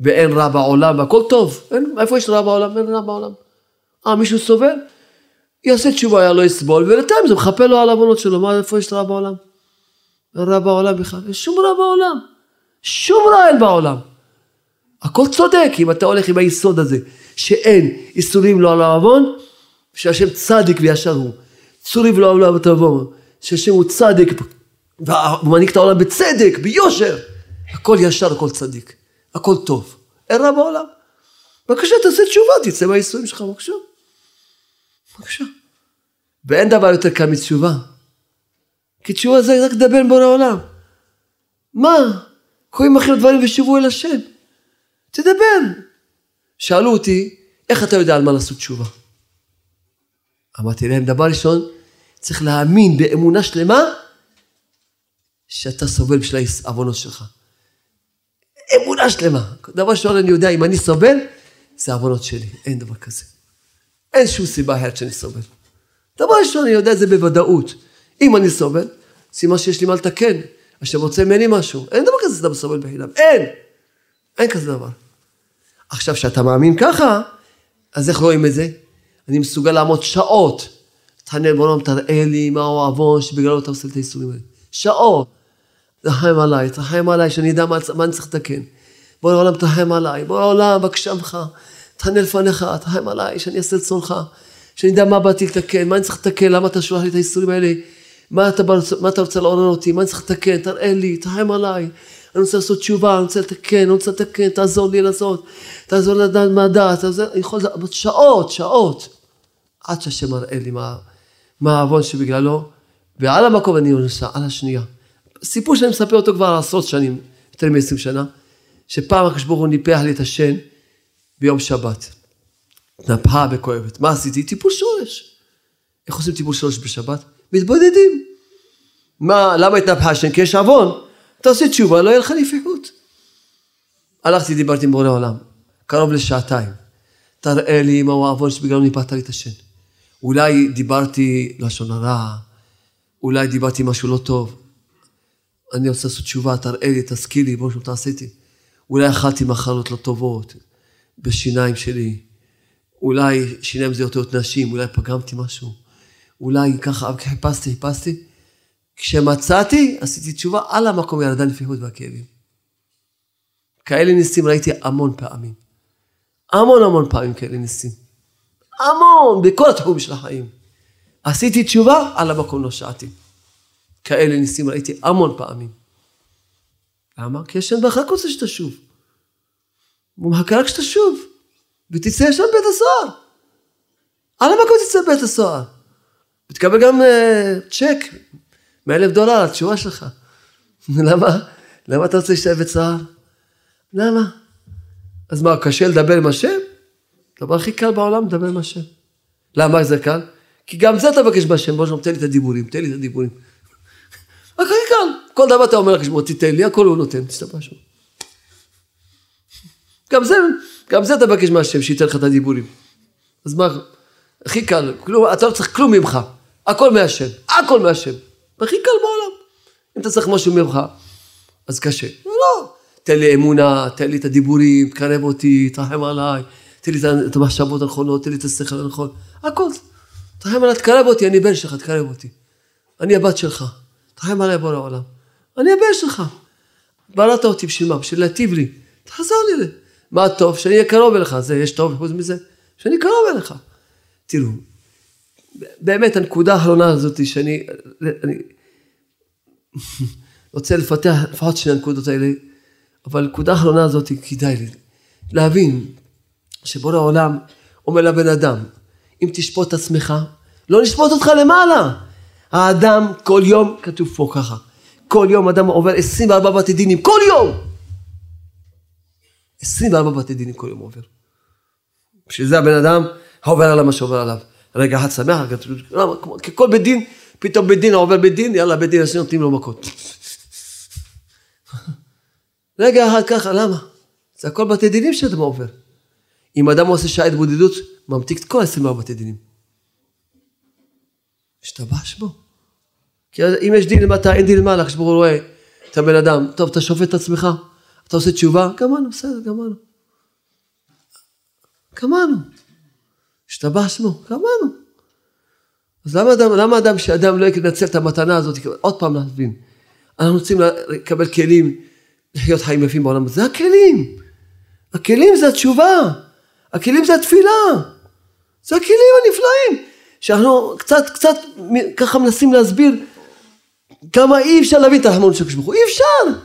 ואין רע בעולם, הכל טוב, אין, איפה יש רע בעולם, אין רע בעולם. אה, מישהו סובל? יעשה תשובה, היה לו יסבול, ולתיים זה מחפה לו על העוונות שלו, מה, איפה יש רע בעולם? אין רע בעולם בכלל, אין שום רע בעולם, שום רע אין בעולם. הכל צודק, אם אתה הולך עם היסוד הזה, שאין איסורים לו על העוון, שהשם צדיק וישר הוא, צורי ולא עולם ותבוא, שהשם הוא צדיק, ומניק את העולם בצדק, ביושר, הכל ישר, הכל צדיק. הכל טוב, אין רע בעולם. בבקשה, תעשה תשובה, תצא מהייסורים שלך, בבקשה. בבקשה. ואין דבר יותר קל מתשובה. כי תשובה זה רק לדבר בו לעולם. מה? קוראים אחר דברים ושובו אל השם. תדבר. שאלו אותי, איך אתה יודע על מה לעשות תשובה? אמרתי להם, דבר ראשון, צריך להאמין באמונה שלמה, שאתה סובל בשביל העוונות שלך. אמונה שלמה, דבר שאולי אני יודע, אם אני סובל, זה העוונות שלי, אין דבר כזה. אין שום סיבה אחרת שאני סובל. דבר שאולי אני יודע, זה בוודאות. אם אני סובל, סימן שיש לי מה לתקן, עכשיו רוצה ממני משהו, אין דבר כזה, אתה סובל בחינם, אין. אין כזה דבר. עכשיו, שאתה מאמין ככה, אז איך רואים את זה? אני מסוגל לעמוד שעות, תענה בונם, תראה לי מהו העוון, שבגלל אתה עושה את היסורים האלה. שעות. תחם עליי, תחם עליי, שאני יודע מה, מה אני צריך לתקן. בוא לעולם, תחם עליי, בוא לעולם, בקשה ממך, תענה לפניך, תחם עליי, שאני אעשה לצונך, שאני יודע מה באתי לתקן, מה אני צריך לתקן, למה אתה שולח לי את האיסורים האלה, מה אתה, מה אתה רוצה לעורר אותי, מה אני צריך לתקן, תראה לי, תחם עליי, אני רוצה לעשות תשובה, אני רוצה לתקן, אני רוצה לתקן, תעזור לי לעשות, תעזור לדעת מה הדעת, אני יכול לדעת, שעות, שעות, עד שהשם מראה לי מה, מה העוון שבגללו, ועל המקום אני נוסע, על השנייה. סיפור שאני מספר אותו כבר עשרות שנים, יותר מ-עשרים שנה, שפעם הקדוש ברוך הוא ניפח לי את השן ביום שבת. נפחה וכואבת. מה עשיתי? טיפול שורש. איך עושים טיפול שורש בשבת? מתבודדים. מה, למה התנפחה השן? כי יש עוון. אתה עושה תשובה, לא יהיה לך נפיחות. הלכתי, דיברתי עם בורא עולם, קרוב לשעתיים. תראה לי מהו העוון שבגללו ניפחת לי את השן. אולי דיברתי לשון הרע, אולי דיברתי משהו לא טוב, אני רוצה לעשות תשובה, תראה לי, תזכיר לי, בואו שם תעשיתי. אולי אכלתי מחלות לא טובות בשיניים שלי. אולי שיניים זה אותיות נשים, אולי פגמתי משהו. אולי ככה, חיפשתי, חיפשתי. כשמצאתי, עשיתי תשובה על המקום, ירדה נפיחות והכאבים. כאלה ניסים ראיתי המון פעמים. המון המון פעמים כאלה ניסים. המון, בכל התחום של החיים. עשיתי תשובה, על המקום לא שעתי. כאלה ניסים ראיתי המון פעמים. למה? כי השם בהכרק רוצה שתשוב. הוא מחכה רק שתשוב. ותצא ישר בית הסוהר. על המקום תצא בית הסוהר. ותקבל גם uh, צ'ק. מאלף דולר, התשובה שלך. למה? למה אתה רוצה להשתהב בצער? למה? אז מה, קשה לדבר עם השם? דבר הכי קל בעולם, לדבר עם השם. למה זה קל? כי גם זה אתה בקש בשם. בוא שם, תן לי את הדיבורים, תן לי את הדיבורים. הכי קל, כל דבר אתה אומר לך, שבוא תיתן לי, הכל הוא נותן, תשתבש לו. גם זה, גם זה אתה בקש מהשם, שייתן לך את הדיבורים. אז מה, הכי קל, כלום, אתה לא צריך כלום ממך, הכל מהשם, הכל מהשם, הכי קל בעולם. אם אתה צריך משהו ממך, אז קשה. לא, תן לי אמונה, תן לי את הדיבורים, תקרב אותי, תרחם עליי, תן לי את המחשבות הנכונות, תן לי את השכל הנכון, הכל. תרחם עליי, תקרב אותי, אני בן שלך, תקרב אותי. אני הבת שלך. תחם עליי בו לעולם. אני הבן שלך. בראת אותי בשביל מה? בשביל להטיב לי. תחזור לי. מה טוב? שאני אהיה קרוב אליך. זה יש טוב חוץ מזה? שאני קרוב אליך. תראו, באמת הנקודה האחרונה הזאת שאני אני רוצה לפתח לפחות שני הנקודות האלה, אבל הנקודה האחרונה הזאת כדאי לי. להבין שבורא העולם אומר לבן אדם, אם תשפוט את עצמך, לא נשפוט אותך למעלה. האדם כל יום, כתוב פה ככה, כל יום אדם עובר עשרים וארבעה בתי דינים, כל יום! עשרים וארבעה בתי דינים כל יום עובר. בשביל זה הבן אדם עובר עליו מה שעובר עליו. רגע אחד שמח, כל בית דין, פתאום בית דין עובר בית דין, יאללה בית דין השני נותנים לו מכות. רגע אחד ככה, למה? זה הכל בתי דינים שאדם עובר. אם אדם עושה שעת בודדות, ממתיק את כל עשרים וארבעה בתי דינים. משתבש בו. כי אם יש דין למטה, אין דין למעלה, כשבורו רואה את הבן אדם, טוב, אתה שופט את עצמך, אתה עושה תשובה, גמרנו, בסדר, גמרנו. גמרנו. משתבש בו, גמרנו. אז למה אדם, למה אדם שאדם לא ינצל את המתנה הזאת, עוד פעם להבין, אנחנו רוצים לקבל כלים, לחיות חיים יפים בעולם, זה הכלים. הכלים זה התשובה. הכלים זה התפילה. זה הכלים הנפלאים. שאנחנו קצת, קצת, ככה מנסים להסביר כמה אי אפשר להביא את הרחמנות של הקדוש ברוך הוא. אי אפשר.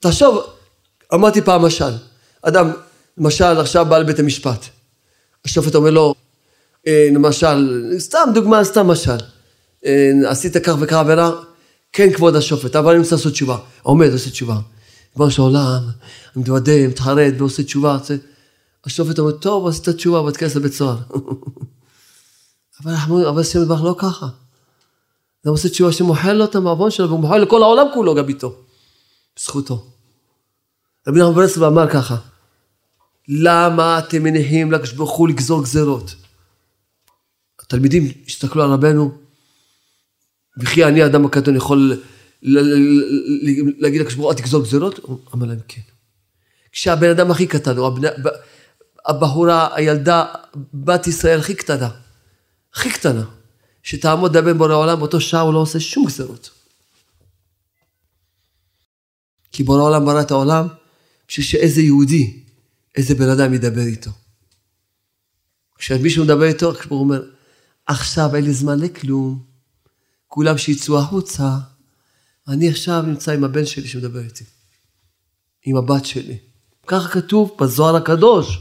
תחשוב, אמרתי פעם משל. אדם, למשל, עכשיו בא לבית המשפט. השופט אומר לו, למשל, סתם דוגמה, סתם משל. עשית כך וכך עבירה. כן, כבוד השופט, אבל אני רוצה לעשות תשובה. עומד, עושה תשובה. כבר שעולם, אני מתוודא, מתחרט, ועושה תשובה. השופט אומר, טוב, עשית תשובה, אבל תכנס לבית סוהר. אבל אבל השם יתברך לא ככה. זה עושה תשובה שמוחל לו את המעוון שלו, והוא מוחל לכל העולם כולו, גם איתו. בזכותו. רבי נחמן ברסלב אמר ככה, למה אתם מניחים לקדוש ברוך הוא לגזור גזרות? התלמידים הסתכלו על רבנו, וכי אני האדם הקטן יכול להגיד לקדוש ברוך הוא, תגזור גזרות? הוא אמר להם כן. כשהבן אדם הכי קטן, הבחורה, הילדה, בת ישראל הכי קטנה, הכי קטנה, שתעמוד לבן בורא העולם, באותו שעה הוא לא עושה שום גזרות. כי בורא העולם ברא את העולם, בשביל שאיזה יהודי, איזה בן אדם ידבר איתו. כשמישהו מדבר איתו, הוא אומר, עכשיו אין לי זמן לכלום, כולם שיצאו החוצה, אני עכשיו נמצא עם הבן שלי שמדבר איתי, עם הבת שלי. ככה כתוב בזוהר הקדוש,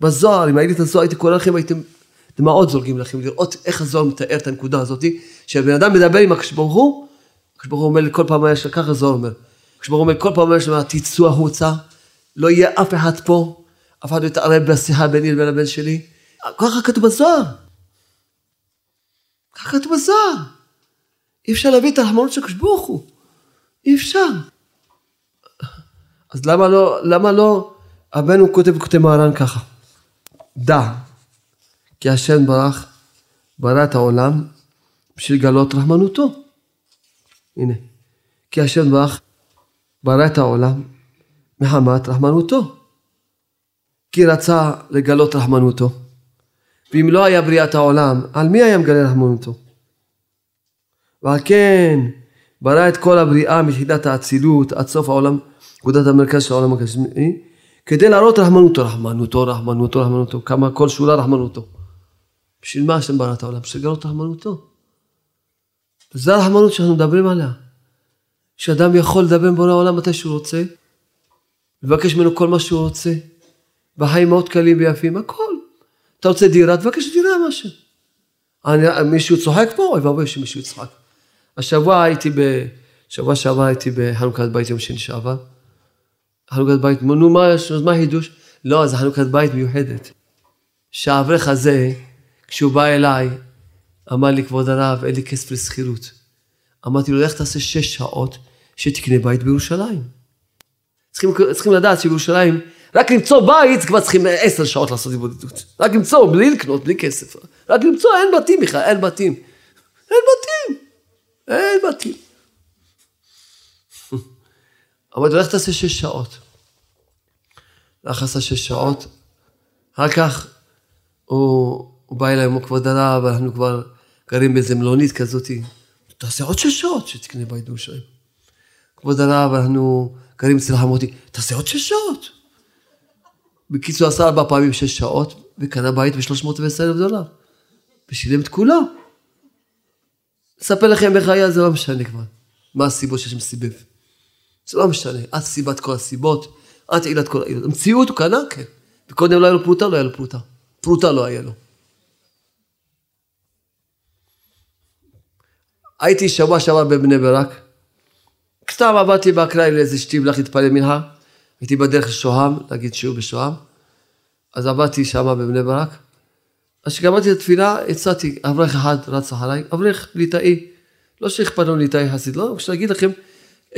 בזוהר, אם הייתי את הזוהר, הייתי קורא לכם, הייתם דמעות זולגים לכם, לראות איך הזוהר מתאר את הנקודה הזאת, שהבן אדם מדבר עם הקדוש ברוך הוא, הקדוש ברוך הוא אומר לי כל פעם מה יש לך, ככה הזוהר אומר, הקדוש ברוך הוא אומר לי כל פעם מה יש לך, תצאו החוצה, לא יהיה אף אחד פה, אף אחד לא יתערב בשיחה ביני לבין הבן שלי, ככה כתוב בזוהר, ככה כתוב בזוהר, אי אפשר להביא את הרחמנות של הקדוש ברוך הוא, אי אפשר. אז למה לא, למה לא, הבנו כותב וכותב מהר"ן ככה, דע, כי השם ברח, ברא את העולם, בשביל לגלות רחמנותו. הנה, כי השם ברח, ברא את העולם, מחמת רחמנותו. כי רצה לגלות רחמנותו. ואם לא היה בריאת העולם, על מי היה מגלה רחמנותו? ועל כן, ברא את כל הבריאה מיחידת האצילות, עד סוף העולם, נקודת המרכז של העולם הגשמי, כדי להראות רחמנותו, רחמנותו, רחמנותו, רחמנותו, כמה כל שולה רחמנותו. בשביל מה השם ברא את העולם? בשביל לגלות רחמנותו. וזו הרחמנות שאנחנו מדברים עליה. שאדם יכול לדבר עם בורא העולם מתי שהוא רוצה, לבקש ממנו כל מה שהוא רוצה, בחיים מאוד קלים ויפים, הכל. אתה רוצה דירה, תבקש דירה משהו. אני, מישהו צוחק פה, אוי ואבוי שמישהו יצחק. השבוע הייתי ב... שבוע שעבר הייתי בחנוכת בית יום שני שעבר. חנוכת בית, נו מה יש, מה החידוש? לא, זה חנוכת בית מיוחדת. שהאברך הזה, כשהוא בא אליי, אמר לי, כבוד הרב, אין לי כסף לסחירות. אמרתי לו, לך תעשה שש שעות שתקנה בית בירושלים. צריכים, צריכים לדעת שבירושלים, רק למצוא בית, כבר צריכים עשר שעות לעשות בודדות. רק למצוא, בלי לקנות, בלי כסף. רק למצוא, אין בתים, מיכל, אין בתים. אין בתים. אין בתים. אמרתי לו, לך תעשה שש שעות. לך עשה שש שעות. אחר כך, הוא... הוא בא אליי, הוא כבוד הרב, אנחנו כבר גרים באיזה מלונית כזאת, תעשה עוד שש שעות שתקנה בעידו שלהם. כבוד הרב, אנחנו גרים אצל חמותי, תעשה עוד שש שעות. בקיצור, עשה ארבע פעמים שש שעות, וקנה בית ב-שלוש מאות ועשרים אלף דולר. ושילם את כולה. אספר לכם איך היה, זה לא משנה כבר. מה הסיבות שיש מסיבב? זה לא משנה, את סיבת כל הסיבות, את עילת כל העילות. המציאות הוא קנה, כן. וקודם לא היה לו פרוטה, לא היה לו פרוטה. פרוטה לא היה לו. הייתי שבוע שבוע בבני ברק, קצת עבדתי בהקראי לאיזה שתים לך להתפלל מנחה, הייתי בדרך לשוהם, להגיד שיעור בשוהם, אז עבדתי שם בבני ברק, אז כשגמרתי את התפילה, הצעתי, אברך אחד רץ אחריי, אברך ליטאי, לא שאכפת לנו ליטאי חסיד, לא, כשנגיד לכם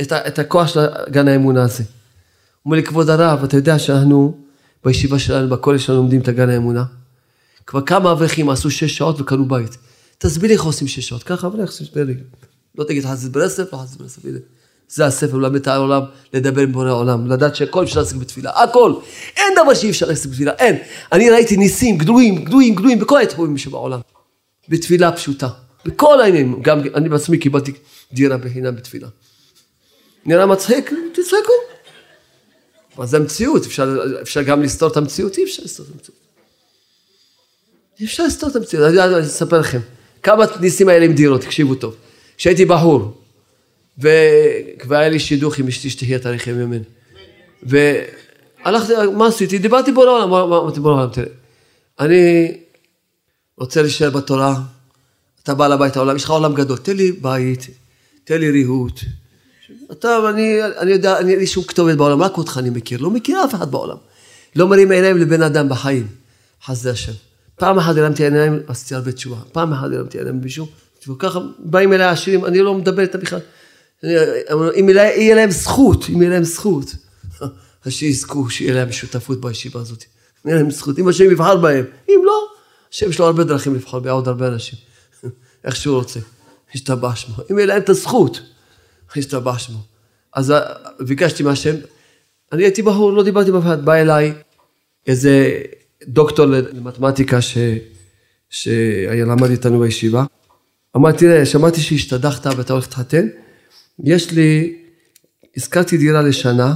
את, את הכוח של גן האמונה הזה. הוא אומר לי, כבוד הרב, אתה יודע שאנחנו בישיבה שלנו, בקולג' שלנו לומדים את הגן האמונה, כבר כמה אברכים עשו שש שעות וקנו בית, תסביר לי איך עושים שש שעות, ככה, אבל איך עושים שתי רגע. לא תגיד חסד ברסף, לא חסד ברסף, הנה. זה הספר, מלמד את העולם, לדבר עם בורא העולם, לדעת שהכל אפשר להסק בתפילה, הכל. אין דבר שאי אפשר להסק בתפילה, אין. אני ראיתי ניסים, גדויים, גדויים, גדויים, בכל התחומים שבעולם. בתפילה פשוטה, בכל העניינים. גם אני בעצמי קיבלתי דירה בחינם בתפילה. נראה מצחיק, תצחקו. אבל זה המציאות, אפשר, אפשר גם לסתור את המציאות, אי אפשר לסתור את המציאות. אי אפשר לסתור את המציאות, אני אספר לכם. כמה ניסים האלה עם דירות, תקשיבו טוב. כשהייתי בחור, וכבר היה לי שידוך עם אשתי שתהיה תאריך יום ימן. והלכתי, מה עשיתי? דיברתי בו לעולם, אמרתי בו לעולם, תראה. אני רוצה להישאר בתורה, אתה בא לבית העולם, יש לך עולם גדול, תן לי בית, תן לי ריהוט. אתה, אני יודע, אין לי שום כתובת בעולם, רק אותך אני מכיר, לא מכיר אף אחד בעולם. לא מרים עיניים לבן אדם בחיים, חסדי השם. פעם אחת הרמתי עיניים, עשיתי הרבה תשובה. פעם אחת הרמתי עיניים מישהו, וככה באים אליי העשירים, אני לא מדבר איתם בכלל. אם יהיה להם זכות, אם יהיה להם זכות, אז שיזכו שיהיה להם שותפות בישיבה הזאת. אם יהיה להם זכות, אם השם יבחר בהם. אם לא, השם יש לו הרבה דרכים לבחור, בעוד הרבה אנשים. איך שהוא רוצה. ישתבח שמו. אם יהיה להם את הזכות, ישתבח שמו. אז ביקשתי מהשם, אני הייתי בהור, לא דיברתי בפעד, בא אליי איזה דוקטור למתמטיקה ש... שהיה למד איתנו בישיבה. אמרתי, תראה, שמעתי שהשתדחת ואתה הולך להתחתן, יש לי, הזכרתי דירה לשנה,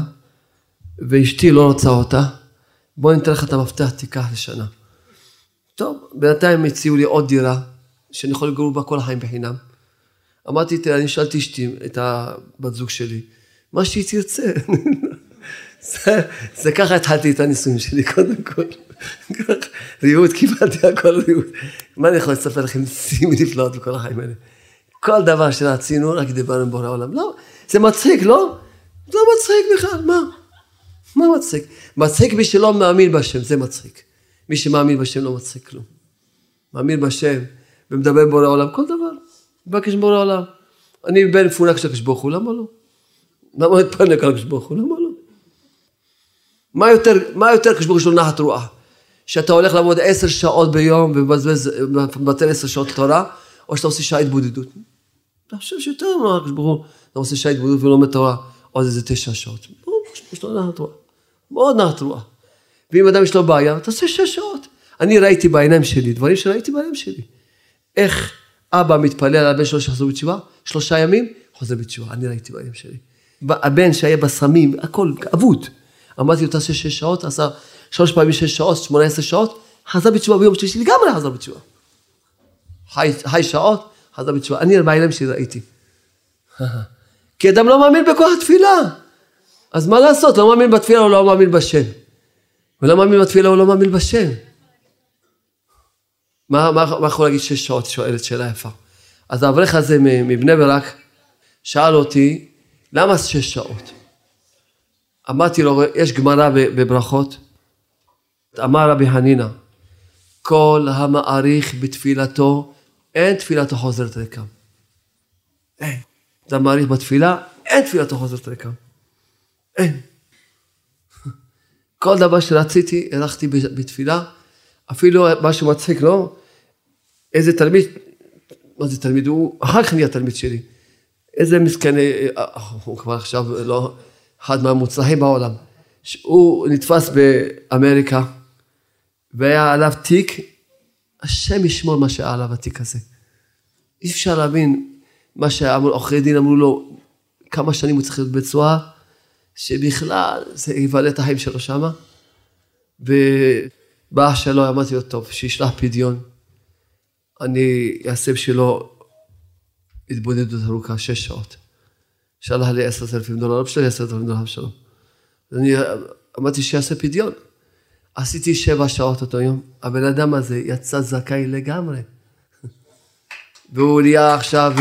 ואשתי לא רוצה אותה, בוא ניתן לך את המפתח, תיקח לשנה. טוב, בינתיים הציעו לי עוד דירה, שאני יכול לגור בה כל החיים בחינם. אמרתי, תראה, אני שאלתי אשתי, את הבת זוג שלי, מה שהיא תרצה. זה, זה ככה התחלתי את הניסויים שלי, קודם כל. ריהוט, קיבלתי הכל ריהוט. מה אני יכול לספר לכם? שימי נפלאות בכל החיים האלה. כל דבר שרצינו, רק דיברנו בורא העולם. לא, זה מצחיק, לא? לא מצחיק בכלל, מה? מה מצחיק? מצחיק מי שלא מאמין בשם, זה מצחיק. מי שמאמין בשם לא מצחיק כלום. מאמין בשם, ומדבר בורא העולם, כל דבר. מבקש בורא העולם. אני בן מפונק של כשבוכו, למה לא? למה התפנק על כשבוכו, למה לא? מה יותר, מה יותר כשבוכו שלו נחת רואה? שאתה הולך לעבוד עשר שעות ביום, ומבטל עשר שעות תורה, או שאתה עושה שעה התבודדות. אני חושב שיותר לא רק שברור, אתה עושה שעה התבודדות ולא מתורה, עוד איזה תשע שעות. יש לו נעת רואה. מאוד נעת רואה. ואם אדם יש לו בעיה, תעשה שש שעות. אני ראיתי בעיניים שלי, דברים שראיתי בעיניים שלי. איך אבא מתפלל על הבן שלו שחזור בתשובה, שלושה ימים, חוזר בתשובה. אני ראיתי בעיניים שלי. הבן שהיה בסמים, הכל אבוד. אמרתי לו, תעשה שש שעות, עשה שלוש פעמים שש שעות, שמונה עשרה שעות, חזר בתשובה ביום שלישי, גם אני חזר בתשובה. חי, חי שעות, חזר בתשובה. אני בעיניים שראיתי. כי אדם לא מאמין בכוח התפילה. אז מה לעשות? לא מאמין בתפילה, הוא לא מאמין בשם. ולא מאמין בתפילה, הוא לא מאמין בשם. מה, מה, מה יכול להגיד שש שעות? שואלת שאלה יפה. אז האברך הזה מבני ברק שאל אותי, למה שש שעות? אמרתי לו, יש גמרא בברכות. אמר רבי חנינא, כל המעריך בתפילתו, אין תפילתו חוזרת ריקם. אין. אתה מעריך בתפילה, אין תפילתו חוזרת ריקם. אין. כל דבר שרציתי, הלכתי בתפילה, אפילו משהו מצחיק, לא? איזה תלמיד, מה זה תלמיד? הוא אחר כך נהיה תלמיד שלי. איזה מסכן, הוא כבר עכשיו לא, אחד מהמוצלחים בעולם. הוא נתפס באמריקה, והיה עליו תיק, השם ישמור מה שהיה עליו התיק הזה. אי אפשר להבין, מה שהאחרי דין אמרו לו, כמה שנים הוא צריך להיות בצועה, שבכלל זה יבעלה את החיים שלו שם. ובא שלו, אמרתי לו, טוב, שישלח פדיון. אני אעשה בשבילו התבודדות ארוכה, שש שעות. שלח לי עשרת אלפים דולר, בשבילי עשרת אלפים דולר שלו. אני אמרתי שיעשה פדיון. עשיתי שבע שעות אותו יום, הבן אדם הזה יצא זכאי לגמרי. והוא נהיה עכשיו,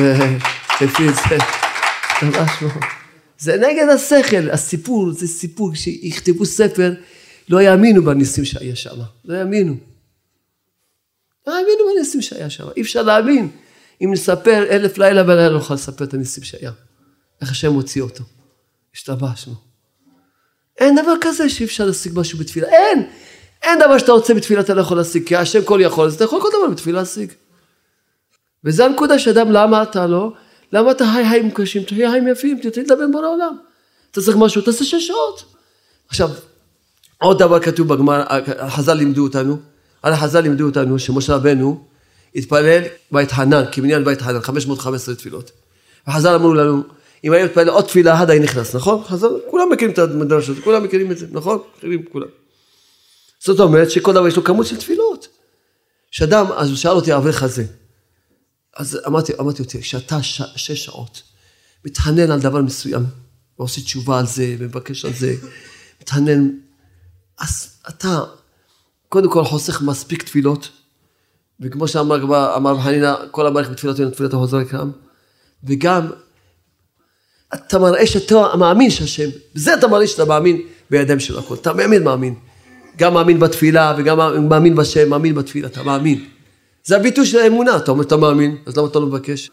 לפי את זה, ממש מאוד. זה נגד השכל, הסיפור, זה סיפור, כשיכתבו ספר, לא יאמינו בניסים שהיה שם, לא יאמינו. לא יאמינו בניסים שהיה שם, אי אפשר להאמין. אם נספר אלף לילה בלילה, לא יכול לספר את הניסים שהיה. איך השם הוציא אותו, השתבשנו. אין דבר כזה שאי אפשר להשיג משהו בתפילה, אין. אין דבר שאתה רוצה בתפילה, אתה לא יכול להשיג, כי השם כל יכול, אז אתה יכול כל דבר בתפילה להשיג. וזה הנקודה שאדם, למה אתה לא? למה אתה היי חיים קשים, אתה היי חיים יפים, אתה תתלבן בו לעולם. אתה צריך משהו, אתה עושה שש שעות. עכשיו, עוד דבר כתוב בגמרא, החז"ל לימדו אותנו, על החז"ל לימדו אותנו, שמשה רבנו התפלל בית חנן, כמניין בית חנן, חמש מאות וחמש עשרה תפילות. החז"ל אמרו לנו, אם היה מתפלל עוד תפילה, עדיין נכנס, נכון? חז"ל, כולם מכירים את המדרש הזה, כולם מכירים את זה, נכון? מכירים, כולם. זאת אומרת שכל דבר יש לו כמות של תפילות. שאדם, אז הוא שאל אותי, אברך הזה. אז אמרתי, אמרתי אותי, כשאתה שש שעות, מתחנן על דבר מסוים, ועושה תשובה על זה, ומבקש על זה, מתחנן, אז אתה, קודם כל חוסך מספיק תפילות, וכמו שאמר רב חנינא, כל המערכת בתפילות הן תפילת החוזר לקרם, וגם, אתה מראה שאתה מאמין שהשם, בזה אתה מראה שאתה מאמין בידיים של הכל, אתה מאמין מאמין, גם מאמין בתפילה, וגם מאמין בשם, מאמין בתפילה, אתה מאמין. זה הביטוי של האמונה, אתה אומר, אתה מאמין, אז למה אתה לא מבקש?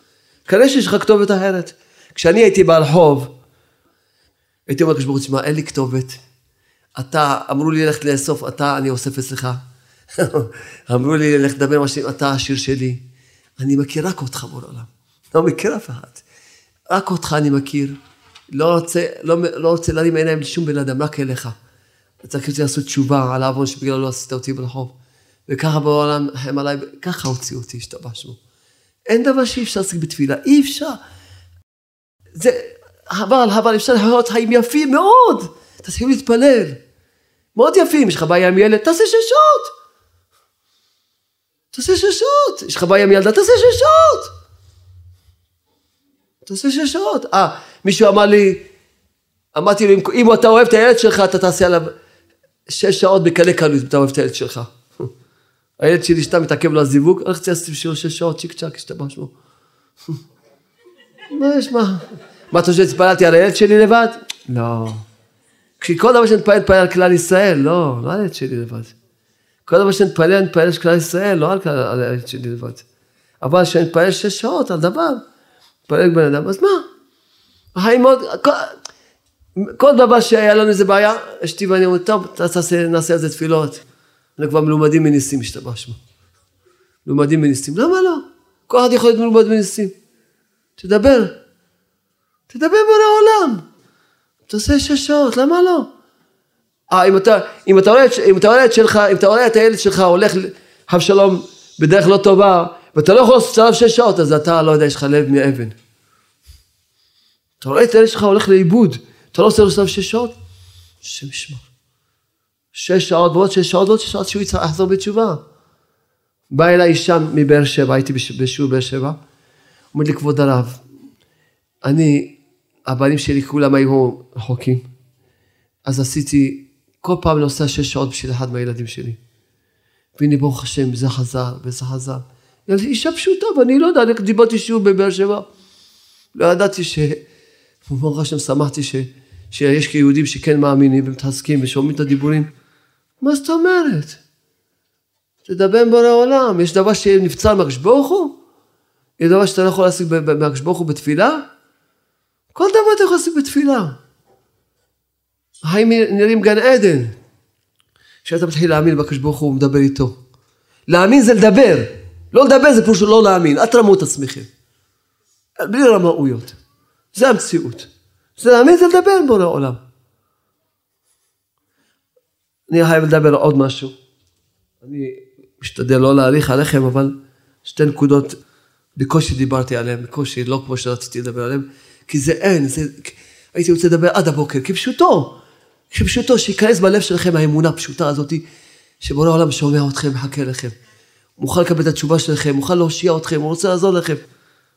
כנראה שיש לך כתובת אחרת. כשאני הייתי בעל חוב, הייתי אומר, כשברוך תשמע, אין לי כתובת. אתה, אמרו לי ללכת לאסוף, אתה, אני אוסף אצלך. אמרו לי ללכת לדבר מה שלי, אתה השיר שלי. אני מכיר רק אותך בו לעולם. לא מכיר אף אחד. רק אותך אני מכיר. לא רוצה, לא, לא רוצה להרים עיניים לשום בן אדם, רק אליך. אתה צריך לעשות תשובה על העוון שבגלל לא עשית אותי בעל חוב. וככה בעולם הם עליי, ככה הוציאו אותי, השתבשנו. אין דבר שאי אפשר להשיג בתפילה, אי אפשר. זה, אבל, אבל אפשר להיות חיים יפים מאוד. תתחיל להתפלל. מאוד יפים, יש לך בעיה עם ילד, תעשה ששות. תעשה ששות. יש לך בעיה עם ילדה, תעשה ששות. תעשה ששות. אה, מישהו אמר לי, אמרתי לו, אם אתה אוהב את הילד שלך, אתה תעשה עליו שש שעות בקלי קלות, אם אתה אוהב את הילד שלך. הילד שלי שאתה מתעכב לו הזיווג, אני חצי עשיתי בשביל שש שעות, צ'יק צ'ק, השתבש לו. מה יש, מה? מה אתה חושב, התפעלתי על הילד שלי לבד? לא. כשכל דבר שאני מתפעל, נתפעל על כלל ישראל, לא, לא על הילד שלי לבד. כל דבר שאני מתפעל, נתפעל על כלל ישראל, לא על הילד שלי לבד. אבל כשאני מתפעל שש שעות על דבר, מתפעל בן אדם, אז מה? החיים מאוד, כל דבר שהיה לנו איזה בעיה, אשתי ואני אומרת, טוב, נעשה על זה תפילות. אנחנו כבר מלומדים מניסים, השתבשנו. מלומדים מניסים, למה לא? כל אחד יכול להיות מלומד מניסים. תדבר. תדבר בין העולם. תעשה שש שעות, למה לא? אה, אם אתה, אם אתה רואה, אם אתה רואה את שלך, אם אתה רואה את הילד שלך, הולך אבשלום בדרך לא טובה, ואתה לא יכול לעשות עליו שש שעות, אז אתה לא יודע, יש לך לב מאבן. אתה רואה את הילד שלך, הולך לאיבוד, אתה לא עושה עליו שש שעות, שמשמע. שש שעות ועוד שש שעות ועוד שש שעות שהוא יחזור בתשובה. בא אליי אישה מבאר שבע, הייתי בשיעור באר שבע, אומר לי, כבוד הרב, אני, הבנים שלי כולם היו רחוקים, אז עשיתי, כל פעם נוסע שש שעות בשביל אחד מהילדים שלי. והנה ברוך השם, זה חזר וזה חזר. אישה פשוטה, ואני לא יודע, אני דיברתי שיעור בבאר שבע. לא ידעתי ש... ברוך השם, שמחתי ש... שיש כיהודים שכן מאמינים ומתחזקים ושומעים את הדיבורים. מה זאת אומרת? תדבר עם בורא העולם, יש דבר שנפצל מהקדוש ברוך הוא? יש דבר שאתה לא יכול להשיג מהקדוש ברוך הוא בתפילה? כל דבר אתה יכול להשיג בתפילה. החיים נראים גן עדן. כשאתה מתחיל להאמין בקדוש ברוך הוא, הוא מדבר איתו. להאמין זה לדבר. לא לדבר זה פשוט לא להאמין. אל תרמו את עצמכם. בלי רמאויות. זה המציאות. זה להאמין זה לדבר בורא העולם. אני חייב לדבר עוד משהו. אני משתדל לא להעריך עליכם, אבל שתי נקודות בקושי דיברתי עליהם, בקושי לא כמו שרציתי לדבר עליהם, כי זה אין, זה... הייתי רוצה לדבר עד הבוקר, כפשוטו, כפשוטו, שיכנס בלב שלכם האמונה הפשוטה הזאת, שבורא העולם שומע אתכם, מחכה לכם, מוכן לקבל את התשובה שלכם, מוכן להושיע אתכם, הוא רוצה לעזור לכם,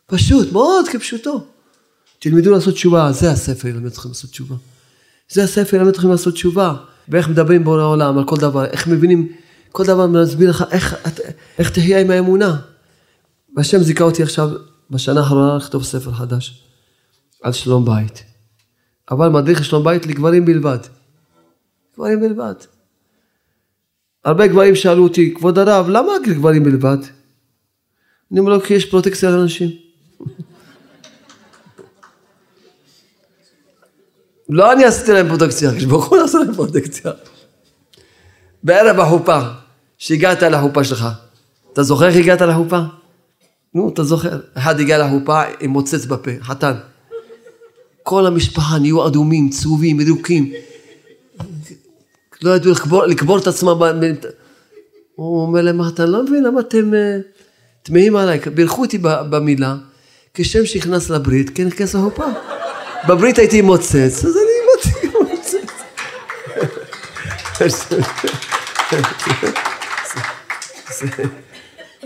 פשוט, מאוד כפשוטו. תלמדו לעשות תשובה, זה הספר ילמד אתכם לעשות תשובה. זה הספר ילמד אתכם לעשות תשובה, ואיך מדברים בורא העולם על כל דבר, איך מבינים, כל דבר מסביר לך, איך, איך תהיה עם האמונה. והשם זיכה אותי עכשיו, בשנה האחרונה, לכתוב ספר חדש, על שלום בית. אבל מדריך שלום בית לגברים בלבד. גברים בלבד. הרבה גברים שאלו אותי, כבוד הרב, למה לגברים בלבד? אני אומר לו, כי יש פרוטקציה לאנשים. לא אני עשיתי להם פרוטקציה, כשבוכו נעשה להם פרוטקציה. בערב החופה, שהגעת לחופה שלך, אתה זוכר איך הגעת לחופה? נו, אתה זוכר. אחד הגיע לחופה עם מוצץ בפה, חתן. כל המשפחה נהיו אדומים, צהובים, ירוקים. לא ידעו לקבור, לקבור את עצמם. הוא אומר להם, אתה לא מבין למה אתם תמהים עליי. בירכו אותי במילה, כשם שהכנס לברית, כן נכנס להופה. בברית הייתי מוצץ, אז אני הייתי מוצץ.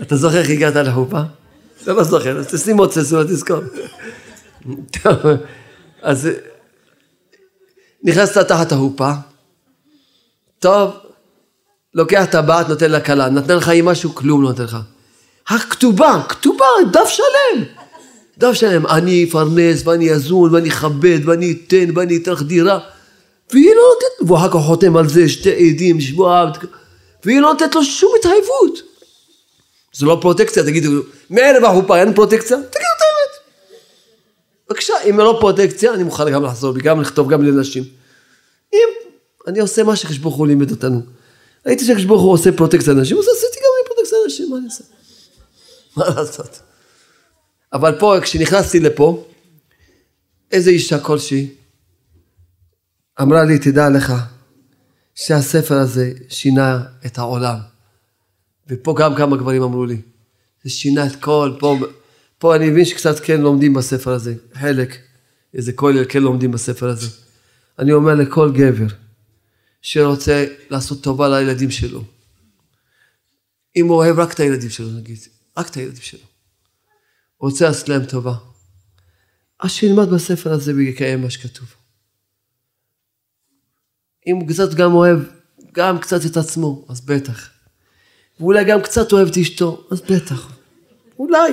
אתה זוכר איך הגעת להופה? אתה לא זוכר, אז תשים מוצץ, לא תזכור. טוב. אז נכנסת תחת ההופה, טוב, לוקח טבעת, נותן לה קלה, נתנה לך עם משהו, כלום לא נותן לך. הכתובה, כתובה, דף שלם, דף שלם, אני אפרנס ואני אזון ואני אכבד ואני אתן ואני אתן לך דירה, והיא לא נותנת, ואחר כך חותם על זה שתי עדים, שבועה, והיא לא נותנת לו שום התחייבות. זה לא פרוטקציה, תגידו, מערב ההופה, אין פרוטקציה? תגידו את האמת. בבקשה, אם לא פרוטקציה, אני מוכן גם לחזור, גם לכתוב, גם לנשים. אם אני עושה מה שחשבוך הוא לימד אותנו. הייתי שחשבוך הוא עושה פרוטקציה לנשים, אז עשיתי גם עם פרוטקציה לנשים, מה אני עושה? מה לעשות? אבל פה, כשנכנסתי לפה, איזו אישה כלשהי, אמרה לי, תדע לך, שהספר הזה שינה את העולם. ופה גם כמה גברים אמרו לי, זה שינה את כל פה... פה אני מבין שקצת כן לומדים בספר הזה, חלק, איזה כולל כן לומדים בספר הזה. אני אומר לכל גבר שרוצה לעשות טובה לילדים שלו, אם הוא אוהב רק את הילדים שלו, נגיד, רק את הילדים שלו, רוצה לעשות להם טובה, אז שילמד בספר הזה ויקיים מה שכתוב. אם הוא קצת גם אוהב, גם קצת את עצמו, אז בטח. ואולי גם קצת אוהב את אשתו, אז בטח. אולי.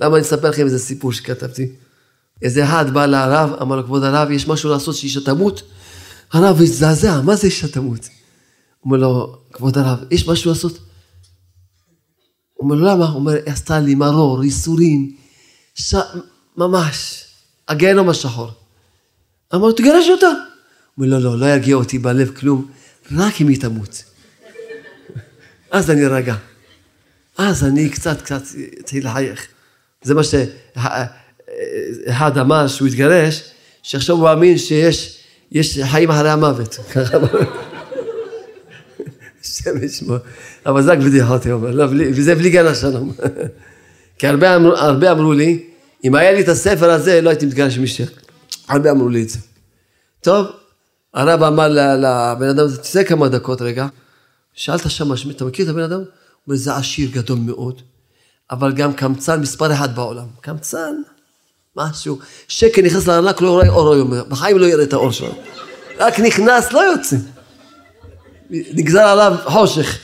למה אני אספר לכם איזה סיפור שכתבתי? איזה אחד בא לרב, אמר לו, כבוד הרב, יש משהו לעשות שאישה תמות? הרב הזדעזע, מה זה אישה תמות? אומר לו, כבוד הרב, יש משהו לעשות? אומר לו, למה? אומר, עשתה לי מרור, ריסורים, ש... ממש, הגיהנום השחור. אמר לו, תגרש אותה. אומר לו, לא, לא יגיע אותי בלב כלום, רק אם היא תמות. אז אני רגע. אז אני קצת קצת אתחיל לחייך. זה מה שאחד אמר שהוא התגרש, שעכשיו הוא מאמין שיש יש חיים אחרי המוות. שם ישמור. אבל זה רק בדיחות, וזה בלי גן השלום. כי הרבה אמרו לי, אם היה לי את הספר הזה, לא הייתי מתגרש משך. הרבה אמרו לי את זה. טוב, הרב אמר לבן אדם, תצא כמה דקות רגע, שאלת שם, אתה מכיר את הבן אדם? הוא אומר, זה עשיר גדול מאוד. אבל גם קמצן מספר אחד בעולם. קמצן, משהו. שקל נכנס לארנק, לא יראה אור היום. בחיים לא יראה את האור שלו. רק נכנס, לא יוצא. נגזר עליו חושך.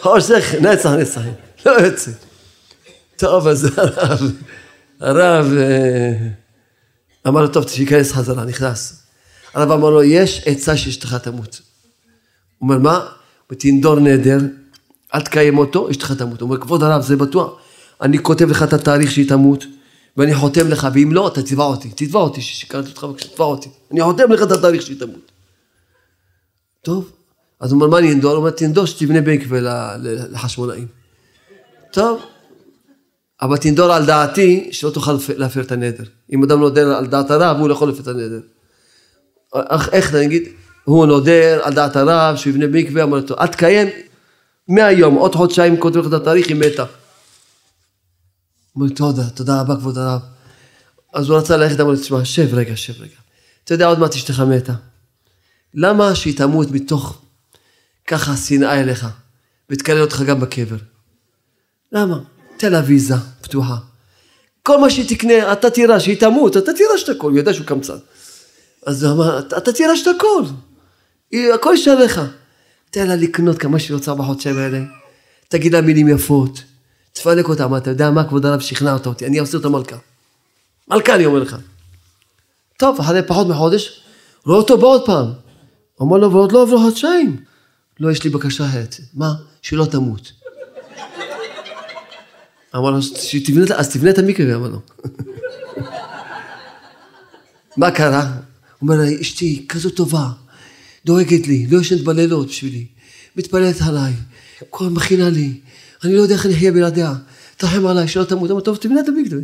חושך, נצח, נצח. לא יוצא. טוב, אז הרב, הרב אמר לו, טוב, תיכנס חזרה, נכנס. הרב אמר לו, יש עצה שאשתך תמות. הוא אומר, מה? תנדור נדר. אל תקיים אותו, אשתך תמות. הוא אומר, כבוד הרב, זה בטוח. אני כותב לך את התאריך שהיא תמות, ואני חותם לך, ואם לא, אתה תתבע אותי. תתבע אותי, ששיקרתי אותך, תתבע אותי. אני חותם לך את התאריך שהיא תמות. טוב. אז הוא אומר, מה אני אנדור? הוא אומר, תנדור שתבנה בנקווה לחשמונאים. טוב. אבל תנדור על דעתי, שלא תוכל להפר את הנדר. אם אדם נודר על דעת הרב, הוא לא יכול להפר את הנדר. איך נגיד? הוא נודר על דעת הרב, שהוא יבנה בנקווה, אמר לו, אל תקיים. מהיום, עוד חודשיים כותב לך את התאריך, היא מתה. אומר, תודה, תודה רבה כבוד הרב. אז הוא רצה ללכת, אמר לי, תשמע, שב רגע, שב רגע. אתה יודע עוד מעט אשתך מתה. למה שהיא תמות מתוך ככה שנאה אליך, ותקלל אותך גם בקבר? למה? תן לה ויזה פתוחה. כל מה שהיא תקנה, אתה תירש, שהיא תמות, אתה תירש את הכל, הוא יודע שהוא קמצן. אז הוא אמר, אתה תירש את הכל, הכל יש עליך. תן לה לקנות כמה שהיא רוצה בחודשיים האלה, תגיד לה מילים יפות, תפלק אותה, אתה יודע מה, כבוד הרב שכנע אותה אותי, אני אעשה אותה מלכה. מלכה אני אומר לך. טוב, אחרי פחות מחודש, רואה אותו בעוד פעם. אמר לו, ועוד לא עברו חודשיים. לא, יש לי בקשה אחרת. מה? שלא תמות. אמר לו, אז תבנה את המקווה, אמר לו. מה קרה? הוא אומר לה, אשתי כזו טובה, דואגת לי, לא ישנת בלילות בשבילי, מתפללת עליי, כל מכינה לי, אני לא יודע איך אני אחיה בלעדיה, תרחם עליי, שלא תמות. אמר, טוב, תבנה את המקווה.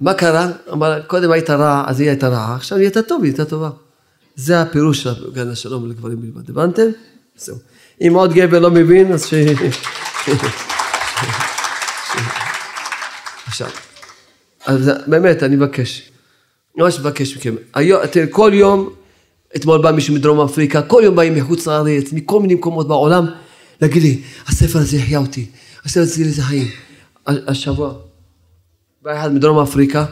מה קרה? אמר, קודם היית רע, אז היא הייתה רעה, עכשיו היא הייתה טוב, היא הייתה טובה. זה הפירוש של גן השלום לגברים בלבד, הבנתם? זהו. אם עוד גבר לא מבין, אז ש... עכשיו, אז באמת, אני מבקש, ממש מבקש מכם, כל יום, אתמול בא מישהו מדרום אפריקה, כל יום באים מחוץ לארץ, מכל מיני מקומות בעולם, להגיד לי, הספר הזה יחיה אותי, הספר הזה יחיה לי חיים. השבוע, בא אחד מדרום אפריקה,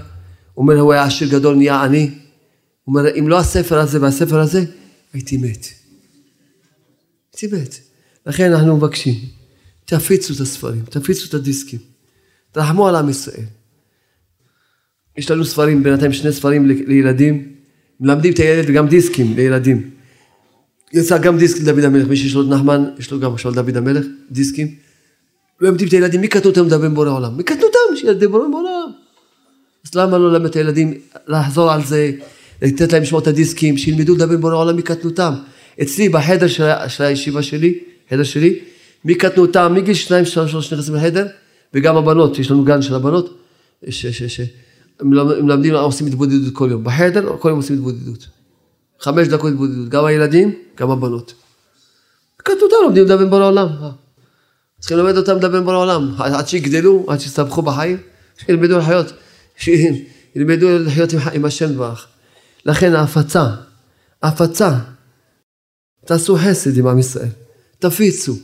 הוא אומר, הוא היה עשיר גדול, נהיה עני, הוא אומר, אם לא הספר הזה והספר הזה, הייתי מת. הייתי מת. לכן אנחנו מבקשים, תפיצו את הספרים, תפיצו את הדיסקים, תרחמו על עם ישראל. יש לנו ספרים, בינתיים שני ספרים לילדים, מלמדים את הילד וגם דיסקים לילדים. יצא גם דיסק לדוד המלך, מי שיש לו את נחמן, יש לו גם של דוד המלך, דיסקים. מלמדים את הילדים, מי קטנו אותם לדבר עם בורא העולם? מי קטנו אותם שדברים בורא העולם? אז למה לא ללמד את הילדים לחזור על זה, לתת להם לשמוע את הדיסקים, שילמדו לדבר בורא העולם מקטנותם. אצלי, בחדר של, של הישיבה שלי, חדר שלי, מקטנותם, מגיל שניים, שלוש, שלוש, נכנסים לחדר, וגם הבנות, יש לנו גן של הבנות, ש, ש, ש, מלמדים, עושים התבודדות כל יום. בחדר, כל יום עושים התבודדות. חמש דקות התבודדות, גם הילדים, גם הבנות. מקטנותם לומדים לדבר בורא העולם. צריכים ללמד אותם לדבר בורא העולם, עד שיגדלו, עד שיסתבכו בחיים, שילמדו לחיות, שילמדו לחיות עם השם ברך. לכן ההפצה, ההפצה, תעשו חסד עם עם ישראל, תפיצו,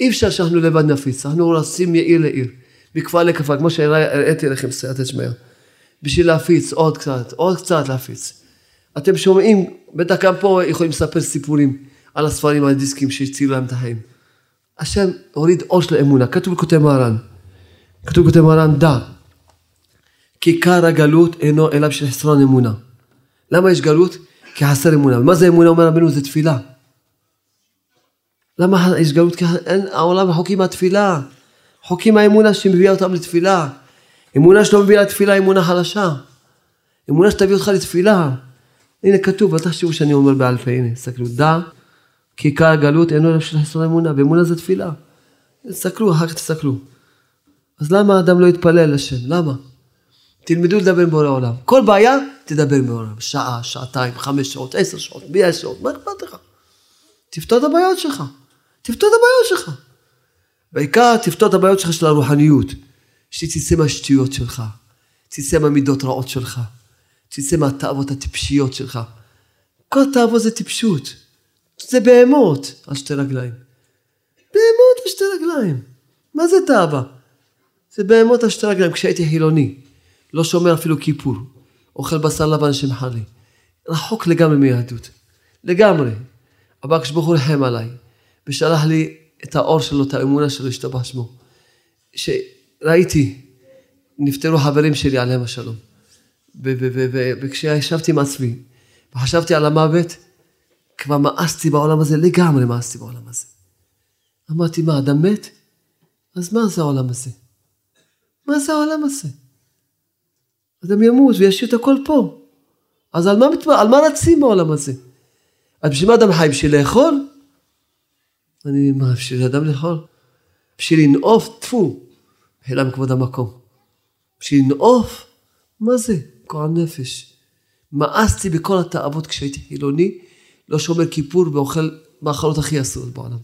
אי אפשר שאנחנו לבד נפיץ, אנחנו רצים מעיר לעיר, מכפר לכפר, כמו שהראיתי לכם סייעת השמיעה, בשביל להפיץ עוד קצת, עוד קצת להפיץ. אתם שומעים, בטח גם פה יכולים לספר סיפורים על הספרים הדיסקים שהצילו להם את החיים. השם הוריד אור של אמונה, כתוב כותב מהר"ן, כתוב כותב מהר"ן, דע, כי עיקר הגלות אינו אלא בשל חסרון אמונה. למה יש גלות? כי חסר אמונה. ומה זה אמונה? אומר רבנו, זה תפילה. למה יש גלות? כי העולם חוקים מהתפילה. חוקים מהאמונה שמביאה אותם לתפילה. אמונה שלא מביאה לתפילה, אמונה חלשה. אמונה שתביא אותך לתפילה. הנה כתוב, ותחשבו שאני אומר בעל פה, הנה, סתכלו, דע, כי עיקר הגלות אינו אלא בשל חסרון אמונה, ואמונה זה תפילה. תסתכלו, אחר כך תסתכלו. אז למה האדם לא יתפלל לשם? למה? תלמדו לדבר בורא העולם. כל בעיה, תדבר בורא העולם. שעה, שעתיים, חמש שעות, עשר שעות, מאה שעות, מה אכפת לך? תפתור את הבעיות שלך. תפתור את הבעיות שלך. בעיקר תפתור את הבעיות שלך של הרוחניות. שתצא מהשטויות שלך. תצא מהמידות רעות שלך. תצא מהתאוות הטיפשיות שלך. כל תאווה זה טיפשות. זה בהמות על שתי רגליים. בהמות על שתי רגליים. מה זה תאווה? זה בהמות על שתי רגליים. כשהייתי חילוני. לא שומר אפילו כיפור, אוכל בשר לבן שמחר לי, רחוק לגמרי מיהדות, לגמרי, אבל כשברוך הוא רחם עליי, ושלח לי את האור שלו, את האמונה שלו, השתבח שמו, שראיתי, נפטרו חברים שלי עליהם השלום, וכשישבתי עם עצמי, וחשבתי על המוות, כבר מאסתי בעולם הזה, לגמרי מאסתי בעולם הזה, אמרתי, מה, אדם מת? אז מה זה העולם הזה? מה זה העולם הזה? אדם ימות וישאיר את הכל פה. אז על מה, על מה רצים בעולם הזה? אז בשביל מה אדם חי? בשביל לאכול? אני, מה, בשביל אדם לאכול? בשביל לנעוף, תפו. בחילה מכבוד המקום. בשביל לנעוף? מה זה? גועל נפש. מאסתי בכל התאוות כשהייתי חילוני, לא שומר כיפור ואוכל מאכלות הכי אסורות בעולם.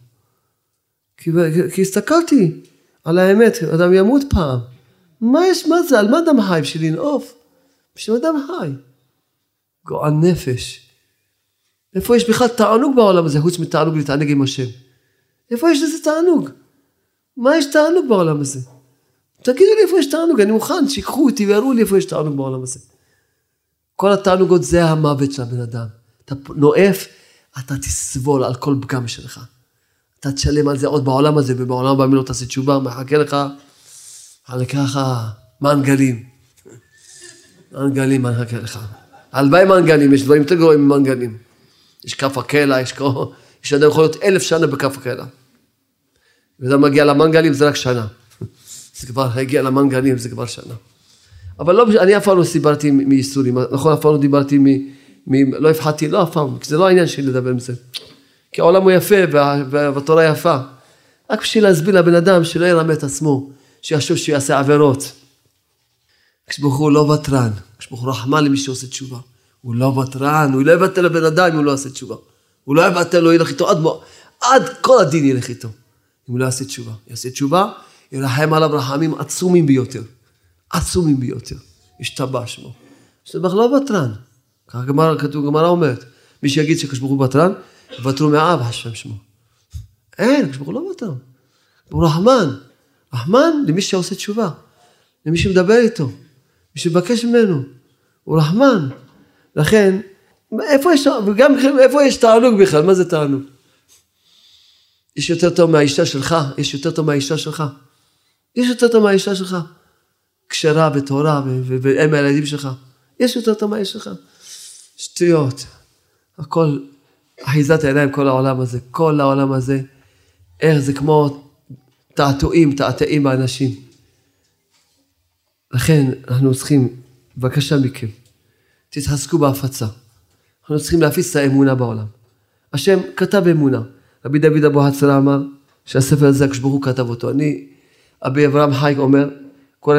כי, כי הסתכלתי על האמת, אדם ימות פעם. מה יש, מה זה, על מה אדם חי? בשביל לנעוף? בשביל אדם חי. גועל נפש. איפה יש בכלל תענוג בעולם הזה, חוץ מתענוג להתענג עם השם? איפה יש לזה תענוג? מה יש תענוג בעולם הזה? תגידו לי איפה יש תענוג, אני מוכן, שיקחו אותי ויראו לי איפה יש תענוג בעולם הזה. כל התענוגות זה המוות של הבן אדם. אתה נואף, אתה תסבול על כל פגם שלך. אתה תשלם על זה עוד בעולם הזה, ובעולם הבא לא תעשה תשובה, מחכה לך, על ככה, מנגלים. מנגלים, מחכה לך. הלוואי מנגלים, יש דברים יותר גרועים ממנגלים. יש כף הקלע, יש קרוב, יש אדם יכול להיות אלף שנה בכף הקלע. ואדם מגיע למנגלים, זה רק שנה. זה כבר הגיע למנגלים, זה כבר שנה. אבל לא, אני אף פעם לא סיברתי מייסורים, נכון, אף פעם לא דיברתי מ... מ... לא הפחדתי, לא אף פעם, כי זה לא העניין שלי לדבר עם זה. כי העולם הוא יפה, וה... והתורה יפה. רק בשביל להסביר לבן אדם שלא ירמה את עצמו, שישוב שיעשה עבירות. כשברוך הוא לא וטרן, כשברוך הוא רחמה למי שעושה תשובה. הוא לא וטרן, הוא לא יבטל לבן אדם אם הוא לא עושה תשובה. הוא לא יבטל, הוא ילך איתו, עד, עד כל הדין ילך איתו. אם הוא לא עושה תשובה. יעשה תשובה, ילחם עליו רחמים עצומים ביותר. עצומים ביותר. השתבח שמו. השתבח לא וטרן. ככה גמרא אומרת. מי שיגיד שכשברוך הוא וטרן, יוותרו מאב השם שמו. אין, כשברוך הוא לא וטרן. הוא רחמן. רחמן למי שעושה תשובה. למי שמדבר איתו. מי שמבקש ממנו. הוא רחמן. לכן, איפה יש, וגם איפה יש תענוג בכלל? מה זה תענוג? יש יותר טוב מהאישה שלך, יש יותר טוב מהאישה שלך. יש יותר טוב מהאישה שלך. כשרה ותורה ועם הילדים שלך. יש יותר טוב מהאישה שלך. שטויות. הכל, אחיזת העיניים, כל העולם הזה, כל העולם הזה, איך זה כמו תעתועים, תעתעים האנשים. לכן, אנחנו צריכים, בבקשה מכם, תתחזקו בהפצה. אנחנו צריכים להפיץ את האמונה בעולם. השם כתב אמונה. רבי דוד אבוחצירא אמר שהספר הזה הקדוש ברוך הוא כתב אותו. אני, אבי אברהם חייק אומר, כל,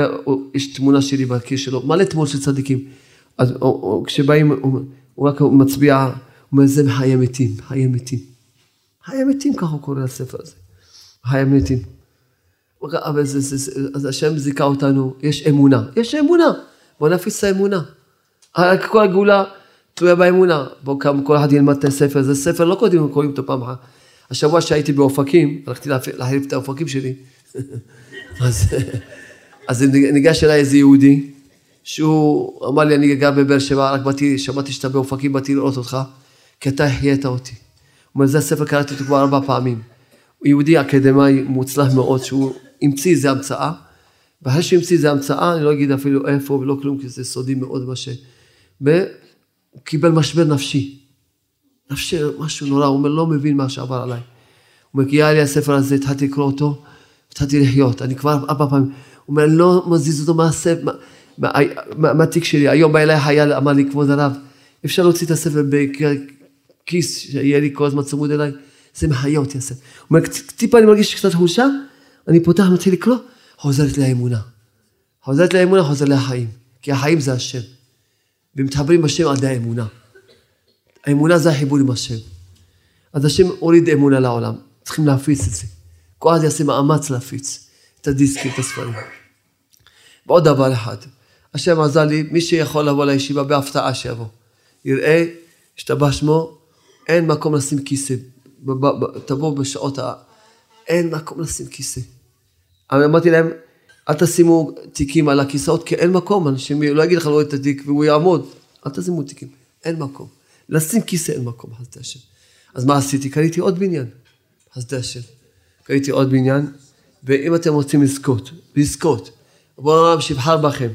יש תמונה שלי בקיר שלו, מלא תמונות של צדיקים. אז או, או, כשבאים, הוא, הוא רק מצביע, הוא אומר, זה מחיי מתים, חיי מתים. חיי מתים, ככה הוא קורא לספר הזה. חיי מתים. אבל זה, זה, זה, אז השם זיכה אותנו, יש אמונה. יש אמונה, בוא נפיץ את האמונה. כל הגאולה תלויה באמונה. בואו כמה, כל אחד ילמד את הספר. זה ספר, לא קודם, קוראים אותו פעם אחת. השבוע שהייתי באופקים, הלכתי להחליף את האופקים שלי. אז, אז ניגש אליי איזה יהודי, שהוא אמר לי, אני גר בבאר שבע, רק באתי, שמעתי שאתה באופקים, באתי לראות אותך, כי אתה החיית אותי. הוא אומר, זה הספר, קראתי אותו כבר ארבע פעמים. הוא יהודי אקדמי מוצלח מאוד, שהוא המציא איזה המצאה, ואחרי שהמציא איזה המצאה, אני לא אגיד אפילו איפה ולא כלום, כי זה סודי מאוד מה ש... והוא קיבל משבר נפשי. נפשי, משהו נורא, הוא אומר, לא מבין מה שעבר עליי. הוא אומר, כי היה לי הספר הזה, התחלתי לקרוא אותו, התחלתי לחיות, אני כבר ארבע פעמים. הוא אומר, לא מזיז אותו מהספר, מהתיק שלי. היום בא אליי חייל, אמר לי, כבוד הרב, אפשר להוציא את הספר בכיס, שיהיה לי כל הזמן צמוד אליי, זה מחיה אותי הספר. הוא אומר, טיפה אני מרגיש קצת חולשה, אני פותח, מתחיל לקרוא, חוזרת לאמונה. חוזרת לאמונה, חוזר לחיים, כי החיים זה השם. ומתחברים בשם עד האמונה. האמונה זה החיבור עם השם. אז השם הוריד אמונה לעולם. צריכים להפיץ את זה. כל אחד יעשה מאמץ להפיץ את הדיסקים, את הספרים. ועוד דבר אחד. השם עזר לי, מי שיכול לבוא לישיבה בהפתעה שיבוא. יראה, ישתבח שמו, אין מקום לשים כיסא. תבוא בשעות ה... אין מקום לשים כיסא. אני אמרתי להם, אל תשימו תיקים על הכיסאות, כי אין מקום, אנשים לא יגיד לך לא את התיק, והוא יעמוד, אל תשימו תיקים, אין מקום. לשים כיסא אין מקום, חסדי השם. אז מה עשיתי? קניתי עוד בניין, חסדי השם. קניתי עוד בניין, ואם אתם רוצים לזכות, לזכות, בואו נראה שיבחר בכם,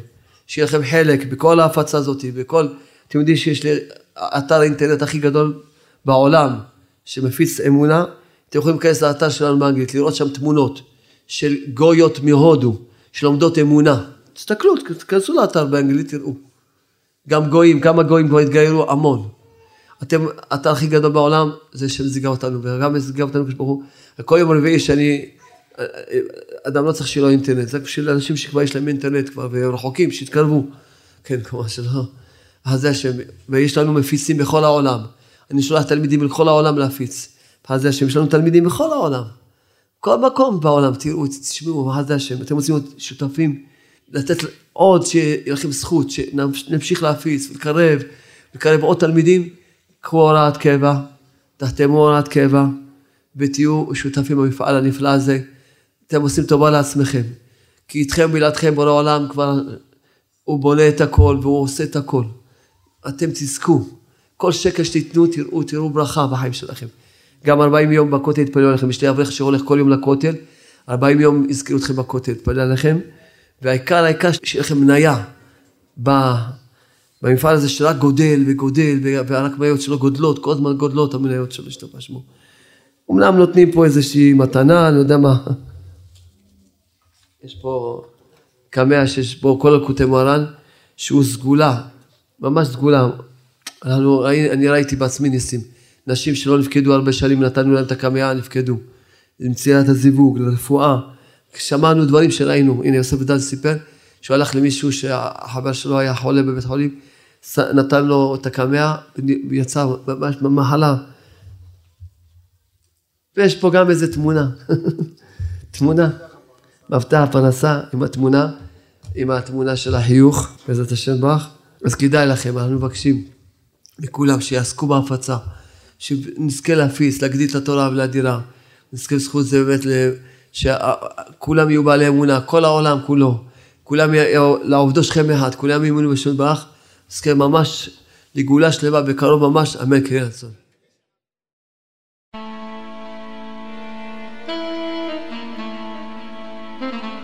שיהיה לכם חלק בכל ההפצה הזאת, בכל, אתם יודעים שיש לי אתר האינטרנט הכי גדול בעולם, שמפיץ אמונה, אתם יכולים להיכנס לאתר שלנו באנגלית, לראות שם תמונות של גויות מהודו, שלומדות אמונה. תסתכלו, תכנסו לאתר באנגלית, תראו. גם גויים, כמה גויים כבר התגיירו, המון. אתם, האתר הכי גדול בעולם, זה שמזיגה אותנו, וגם מזיגה אותנו כשברוך. כל יום הרביעי שאני, אדם לא צריך שלא אינטרנט, זה בשביל אנשים שכבר יש להם אינטרנט כבר, והם רחוקים, שהתקרבו. כן, כמה שלא. אז השם, ויש לנו מפיצים בכל העולם. אני שולח תלמידים בכל העולם להפיץ. אז השם, יש לנו תלמידים בכל העולם. כל מקום בעולם, תראו, תשמעו, מה זה השם, אתם רוצים להיות שותפים לתת עוד שיהיה לכם זכות, שנמשיך להפיץ ולקרב, לקרב עוד תלמידים, קחו הוראת קבע, תחתמו הוראת קבע, ותהיו שותפים במפעל הנפלא הזה. אתם עושים טובה לעצמכם, כי איתכם ובלעדיכם בורא עולם כבר הוא בונה את הכל, והוא עושה את הכל. אתם תזכו, כל שקל שתיתנו, תראו, תראו ברכה בחיים שלכם. גם ארבעים יום בכותל יתפללו עליכם, יש לי אברך שהולך כל יום לכותל, ארבעים יום יזכירו אתכם בכותל, יתפלל עליכם, והעיקר, העיקר שיהיה לכם מניה במפעל הזה שרק גודל וגודל, והרק מניות שלו גודלות, כל הזמן גודלות המניות שלו השתפש בו. אמנם נותנים פה איזושהי מתנה, אני יודע מה, יש פה כמה שיש בו כל הקוטי מוהר"ן, שהוא סגולה, ממש סגולה, אנחנו, אני ראיתי בעצמי ניסים, נשים שלא נפקדו הרבה שנים, נתנו להם את הקמיה, נפקדו, למציאת הזיווג, לרפואה, שמענו דברים שראינו, הנה יוסף דן סיפר, שהוא הלך למישהו שהחבר שלו היה חולה בבית חולים, נתן לו את הקמיה, ויצא ממש במחלה, ויש פה גם איזו תמונה, תמונה, מבטא הפנסה עם התמונה, עם התמונה של החיוך, בעזרת השם ברך, אז כדאי לכם, אנחנו מבקשים מכולם שיעסקו בהפצה, שנזכה להפיץ, להגדיל את התורה ולהדירה, נזכה זכות זה באמת, שכולם יהיו בעלי אמונה, כל העולם כולו, כולם לעובדו שכם אחד, כולם יאמינו בשם ברך, נזכה ממש לגאולה שלמה, בקרוב ממש, אמן כן יהי רצון. Thank you.